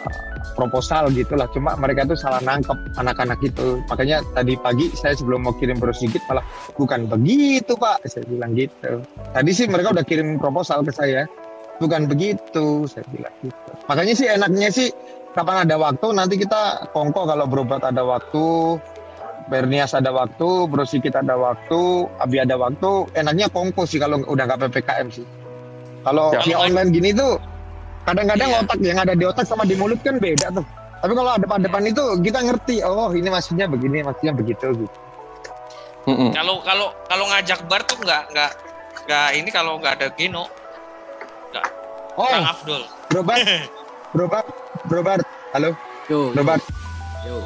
proposal gitulah, cuma mereka tuh salah nangkep anak-anak itu. Makanya tadi pagi saya sebelum mau kirim Bro Sigit malah, bukan begitu Pak, saya bilang gitu. Tadi sih mereka udah kirim proposal ke saya, bukan begitu, saya bilang gitu. Makanya sih enaknya sih kapan ada waktu nanti kita kongko, kalau berobat ada waktu, Bernias ada waktu, Bro Sigit ada waktu, Abi ada waktu, enaknya kongko sih kalau udah nggak P P K M sih. Kalau ya, ya online gini tuh kadang-kadang iya. Otak yang ada di otak sama di mulut kan beda tuh. Tapi kalau depan-depan itu kita ngerti, oh ini maksudnya begini, maksudnya begitu gitu. Kalau kalau kalau ngajak Bart tuh nggak nggak nggak ini kalau nggak ada Geno, nggak. Oh, Bang Abdul. Bro Bart, Bro Bart, Bro Bart, halo. Yo, Bro Bart. Yo.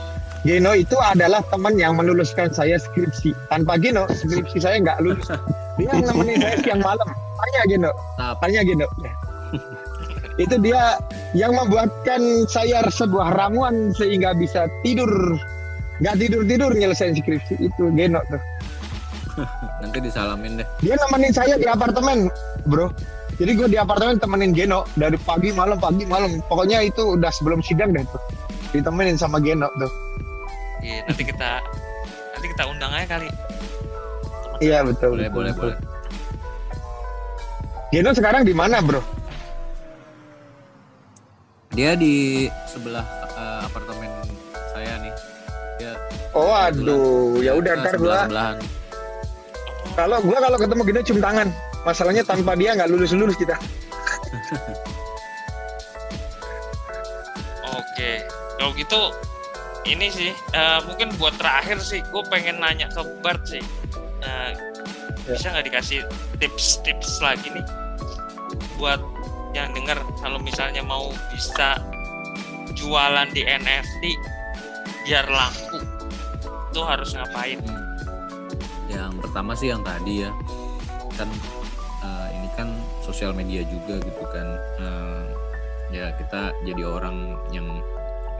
Geno itu adalah teman yang meluluskan saya skripsi. Tanpa Geno skripsi saya nggak lulus. Dia nemenin saya siang malam. Tanya Geno, tanya Geno. Itu dia yang membuatkan saya sebuah ramuan sehingga bisa tidur, nggak tidur-tidur nyelesain skripsi itu Geno tuh. Nanti disalamin deh. Dia nemenin saya di apartemen Bro, jadi gue di apartemen temenin Geno dari pagi malam, pagi malam, pokoknya itu udah sebelum sidang deh tuh ditemenin sama Geno tuh. Iya, nanti kita nanti kita undang aja kali. Iya betul, boleh, betul, boleh, betul. boleh. Geno sekarang di mana Bro? Dia di sebelah uh, apartemen saya nih. Dia oh aduh, ya udah ntar gua. Kalau gua kalau ketemu Geno cium tangan. Masalahnya tanpa dia nggak lulus-lulus kita. Oke, kalau gitu ini sih uh, mungkin buat terakhir sih, gua pengen nanya ke Bart sih. Uh, ya. Bisa nggak dikasih tips-tips lagi nih buat yang dengar kalau misalnya mau bisa jualan di N F T biar laku itu harus ngapain? Yang pertama sih yang tadi ya kan uh, ini kan sosial media juga gitu kan, uh, ya kita jadi orang yang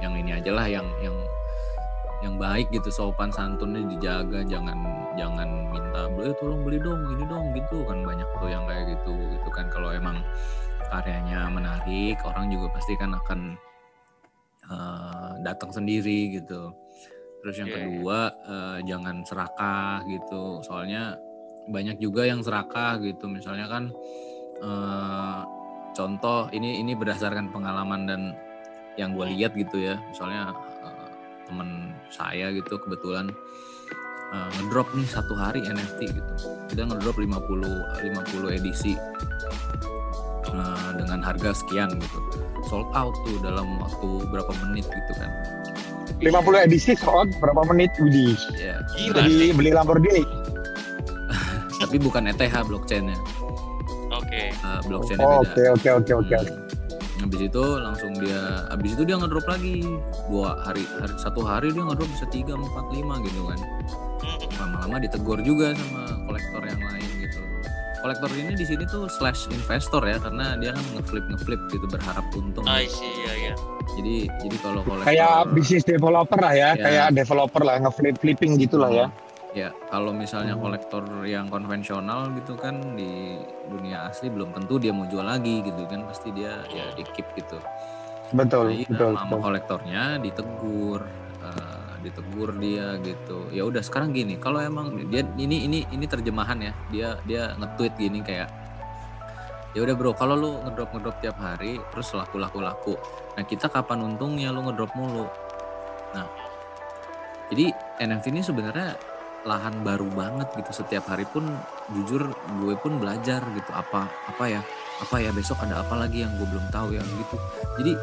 yang ini aja lah, yang yang yang baik gitu, sopan santunnya dijaga, jangan jangan minta beli tolong beli dong gini dong gitu kan, banyak tuh yang kayak gitu gitu kan. Kalau emang karyanya menarik, orang juga pasti kan akan uh, datang sendiri gitu. Terus yang yeah. kedua uh, jangan serakah gitu, soalnya banyak juga yang serakah gitu. Misalnya kan uh, contoh ini ini berdasarkan pengalaman dan yang gue lihat gitu ya. Misalnya uh, teman saya gitu kebetulan uh, ngedrop nih satu hari N F T gitu, dia ngedrop lima puluh edisi dengan harga sekian gitu, sold out tuh dalam waktu berapa menit gitu kan. lima puluh edisi sold berapa menit Widih yeah. Jadi beli Lamborghini. Tapi bukan E T H blockchainnya. Oke okay. uh, blockchainnya oh, beda. Oke oke oke oke. Habis itu langsung dia, habis itu dia ngedrop lagi dua hari, hari satu hari dia ngedrop bisa tiga, empat, lima gitu kan. Lama-lama ditegur juga sama kolektor yang lain gitu. Kolektor ini di sini tuh slash investor ya, karena dia kan ngeflip ngeflip gitu berharap untung. I see, ya, ya. Jadi jadi kalau kolektor kayak bisnis developer lah ya, ya, kayak developer lah ngeflip flipping gitulah ya. Ya kalau misalnya kolektor yang konvensional gitu kan di dunia asli belum tentu dia mau jual lagi gitu kan, pasti dia ya di keep gitu. Betul. Jadi, betul. Sama betul. Kolektornya ditegur. Uh, ditegur dia gitu. Ya udah sekarang gini, kalau emang dia ini ini ini terjemahan ya, dia dia nge-tweet gini kayak, ya udah Bro, kalau lu ngedrop ngedrop tiap hari terus laku laku laku, nah kita kapan untungnya lu ngedrop mulu. Nah jadi N F T ini sebenarnya lahan baru banget gitu. Setiap hari pun jujur gue pun belajar gitu, apa apa ya apa ya besok ada apa lagi yang gue belum tahu ya gitu. Jadi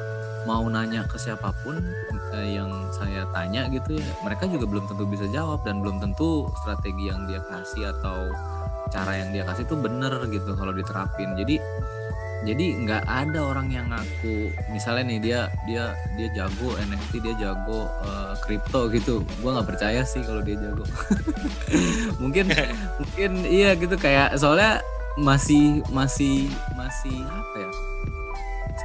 mau nanya ke siapapun eh, yang saya tanya gitu ya, mereka juga belum tentu bisa jawab dan belum tentu strategi yang dia kasih atau cara yang dia kasih itu bener gitu kalau diterapin. Jadi jadi nggak ada orang yang ngaku misalnya nih dia dia dia jago N F T, dia jago kripto uh, gitu. Gua nggak percaya sih kalau dia jago. mungkin mungkin iya gitu, kayak soalnya masih masih masih apa ya?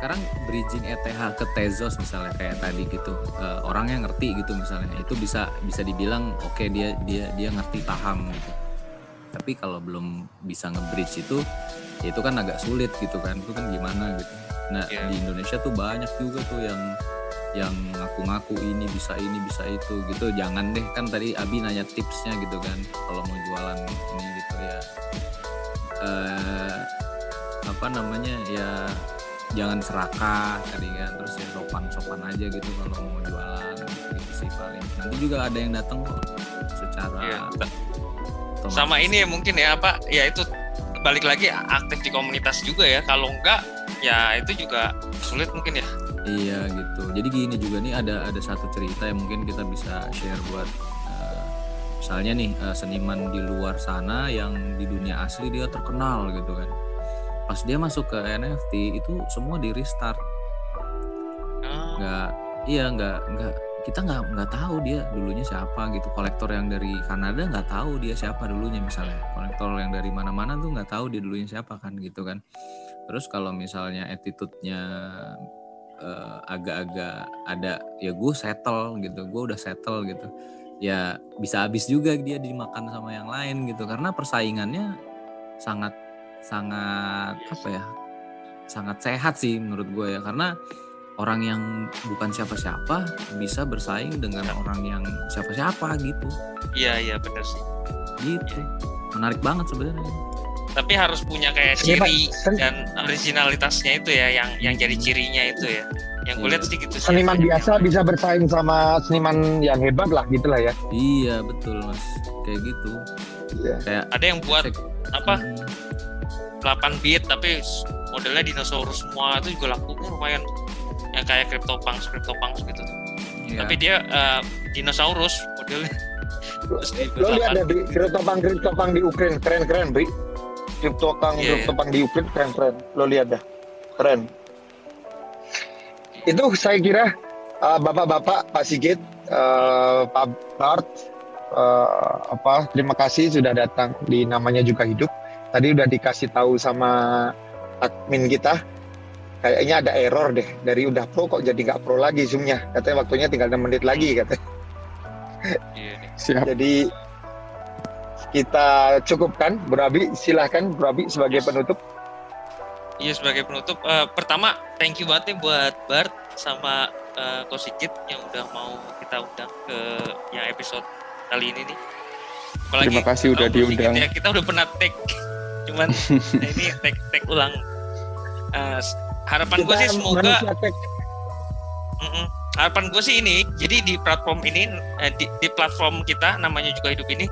Sekarang bridging E T H ke Tezos misalnya kayak tadi gitu, uh, orang yang ngerti gitu misalnya, itu bisa bisa dibilang oke okay, dia dia dia ngerti paham gitu. Tapi kalau belum bisa nge-bridge itu, ya itu kan agak sulit gitu kan, itu kan gimana gitu. Nah yeah. Di Indonesia tuh banyak juga tuh yang yang ngaku-ngaku ini bisa ini bisa itu gitu, jangan deh. Kan tadi Abi nanya tipsnya gitu kan, kalau mau jualan ini gitu ya, eh, apa namanya ya, jangan serakah tadi kan, terus ya sopan-sopan aja gitu kalau mau jualan gitu sih paling. Nanti juga ada yang datang kok secara ya, sama ini ya mungkin ya apa ya, itu balik lagi aktif di komunitas juga ya, kalau enggak ya itu juga sulit mungkin ya. Iya gitu. Jadi gini juga nih, ada ada satu cerita yang mungkin kita bisa share buat uh, misalnya nih uh, seniman di luar sana yang di dunia asli dia terkenal gitu kan. Pas dia masuk ke N F T itu semua di restart. Nggak, iya nggak nggak kita nggak nggak tahu dia dulunya siapa gitu. Kolektor yang dari Kanada nggak tahu dia siapa dulunya misalnya. Kolektor yang dari mana-mana tuh nggak tahu dia dulunya siapa kan gitu kan. Terus kalau misalnya attitude-nya Uh, agak-agak ada ya, gue settle gitu, gue udah settle gitu ya, bisa habis juga dia dimakan sama yang lain gitu, karena persaingannya sangat sangat apa ya, sangat sehat sih menurut gue ya, karena orang yang bukan siapa-siapa bisa bersaing dengan ya, orang yang siapa-siapa gitu. Iya iya benar sih gitu ya. Menarik banget sebenarnya, tapi harus punya kayak ciri ya, dan originalitasnya itu ya, yang yang jadi cirinya itu ya, yang gue lihat sih gitu. Seniman biasa bisa bersaing sama seniman yang hebat lah gitulah ya. Iya betul mas, kayak gitu ya. Kayak ada yang buat cek, apa delapan bit tapi modelnya dinosaurus semua, itu juga laku lumayan, yang kayak CryptoPunks CryptoPunks gitu ya. Tapi dia uh, dinosaurus modelnya. Lo lihat ada CryptoPunk CryptoPunk di Ukraine keren-keren Bri. Kripto kang yeah, Kripto di Ukraine keren-keren, lo lihat dah, keren. Itu saya kira uh, bapak-bapak, Pak Sigit, uh, Pak Bart, uh, apa, terima kasih sudah datang di Namanya Juga Hidup. Tadi udah dikasih tahu sama admin kita, kayaknya ada error deh, dari udah pro kok jadi nggak pro lagi zoomnya, katanya waktunya tinggal enam menit lagi katanya. Yeah. Siap. Jadi kita cukupkan, Bro Abi, silahkan Bro Abi sebagai yes, penutup. Iya, yes, sebagai penutup. Uh, pertama, thank you banget nih buat Bart sama uh, Ko Sigit yang udah mau kita undang ke yang episode kali ini nih. Apalagi, terima kasih udah oh, diundang. Ya, kita udah pernah take, cuman ini take take ulang. Uh, harapan gue sih semoga. Mm-mm. Harapan gue sih ini, jadi di platform ini, di, di platform kita Namanya Juga Hidup ini,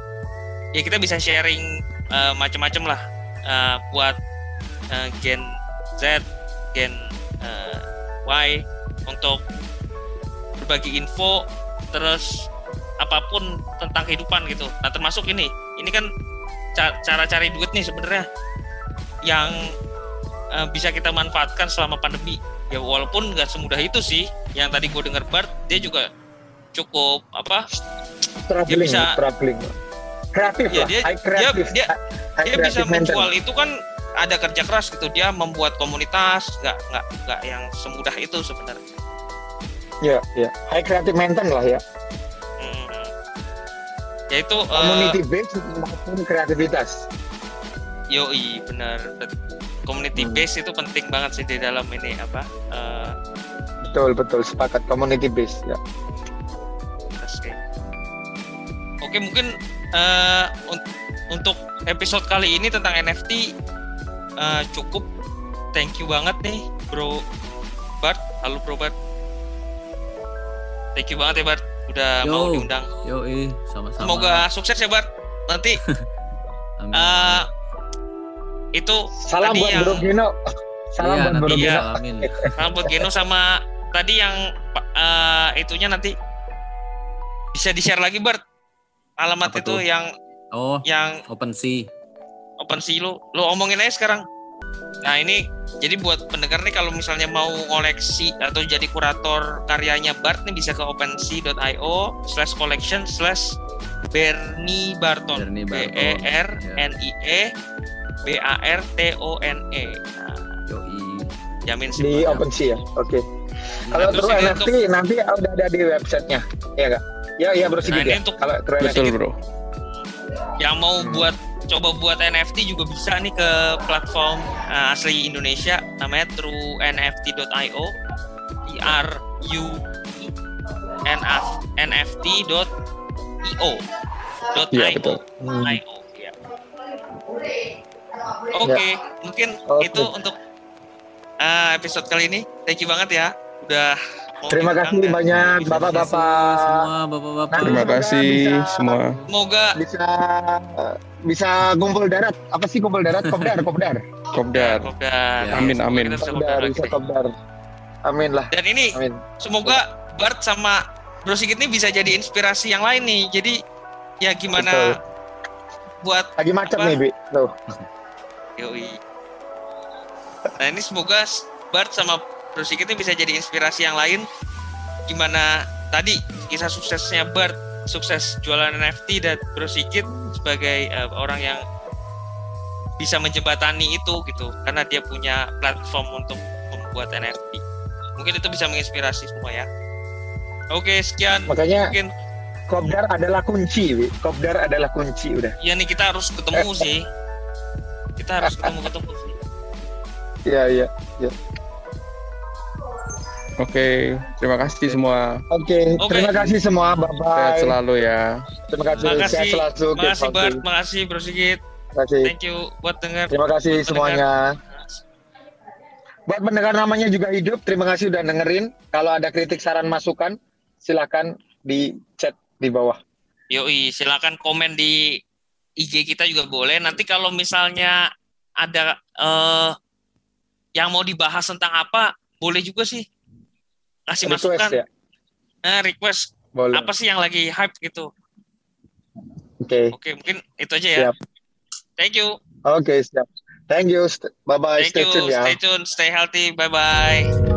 ya kita bisa sharing uh, macam-macam lah uh, buat uh, Gen Z, Gen uh, Y, untuk berbagi info terus apapun tentang kehidupan gitu. Nah termasuk ini, ini kan ca- cara cari duit nih sebenarnya yang uh, bisa kita manfaatkan selama pandemi. Ya walaupun nggak semudah itu sih. Yang tadi gue dengar Bart, dia juga cukup apa? Traveling, dia bisa traveling. Kreatif ya, lah, dia, kreatif. Dia, dia, dia bisa menjual mental. Itu kan ada kerja keras gitu, dia membuat komunitas, nggak nggak nggak yang semudah itu sebenarnya. Ya, ya, high creative mental lah ya. Hmm. Yaitu community uh, based maupun kreativitas. Yoi, benar. Community hmm. based itu penting banget sih di dalam ini apa? Uh, betul betul sepakat, community based ya. Oke, okay, mungkin. Uh, untuk episode kali ini tentang N F T uh, cukup, thank you banget nih Bro Bart, halo Bro Bart, thank you banget ya Bart udah yo, mau diundang. Yoi, sama-sama. Semoga sukses ya Bart nanti. Amin. Uh, itu salam buat yang... Bro Geno, salam iya, buat Bro Geno, iya. Salam buat Geno sama tadi yang uh, itunya nanti bisa di share lagi Bart. Alamat itu, itu yang oh, yang OpenSea. OpenSea lu lu omongin aja sekarang. Nah, ini jadi buat pendengar nih, kalau misalnya mau koleksi atau jadi kurator karyanya Bart nih bisa ke opensea dot io slash collection slash BernieBartone. B E R N I E B A R T O N E. Nah, jamin sih di OpenSea ya. Oke. Okay. Kalau terus N F T untuk... nanti udah ada di websitenya. Iya enggak? Ya, ya bro Sigit. Nah, ya. Untuk kalau betul bro. Yang mau hmm. buat coba buat N F T juga bisa nih ke platform uh, asli Indonesia, namanya True N F T dot io. T R U N F T dot I O. Iya, betul. Hmm. I O, ya. Oke, okay. ya. mungkin okay. itu untuk uh, episode kali ini. Thank you banget ya, udah. Terima kasih kan, banyak ya. Bapak-bapak semua, bapak-bapak. Terima kasih semua. Semoga bisa bisa kumpul darat. Apa sih kumpul darat? Kopdar, kopdar. Kopdar. Kopdar. Ya, amin, amin. Kopdar, bisa kopdar. Amin lah. Dan ini amin. Semoga Bart sama Bro Sigit ini bisa jadi inspirasi yang lain nih. Jadi ya gimana Betul. buat lagi macam nih, Bi. Tuh. Yoi. Nah, ini semoga Bart sama Terus kita bisa jadi inspirasi yang lain. Gimana tadi kisah suksesnya Bart, sukses jualan N F T, dan Bro Sigit sebagai uh, orang yang bisa menjembatani itu gitu, karena dia punya platform untuk membuat N F T. Mungkin itu bisa menginspirasi semua ya. Oke, sekian. Makanya mungkin Kopdar adalah kunci, Bi. Kopdar adalah kunci udah. Iya nih, kita harus ketemu sih. Kita harus ketemu-ketemu sih. Iya, iya, iya. Oke, okay, terima kasih semua. Oke, okay, okay. terima kasih semua. Bye bye. Sehat selalu ya. Terima kasih. Terima kasih. Sehat selalu. Terima kasih Bart, terima kasih Bro Sigit. Terima kasih. Thank you buat dengar. Terima kasih buat semuanya. Pendengar. Buat pendengar namanya juga hidup, terima kasih udah dengerin. Kalau ada kritik, saran, masukan, silakan di chat di bawah. Yoi, silakan komen di I G kita juga boleh. Nanti kalau misalnya ada uh, yang mau dibahas tentang apa, boleh juga sih. Kasih request masukan, ya? eh, request Boleh. Apa sih yang lagi hype gitu. Oke, okay. Oke, okay, mungkin itu aja ya. Siap. Thank you. Oke, okay, siap. Thank you. Bye bye. Stay, stay tuned ya. Stay tuned, stay healthy. Bye bye.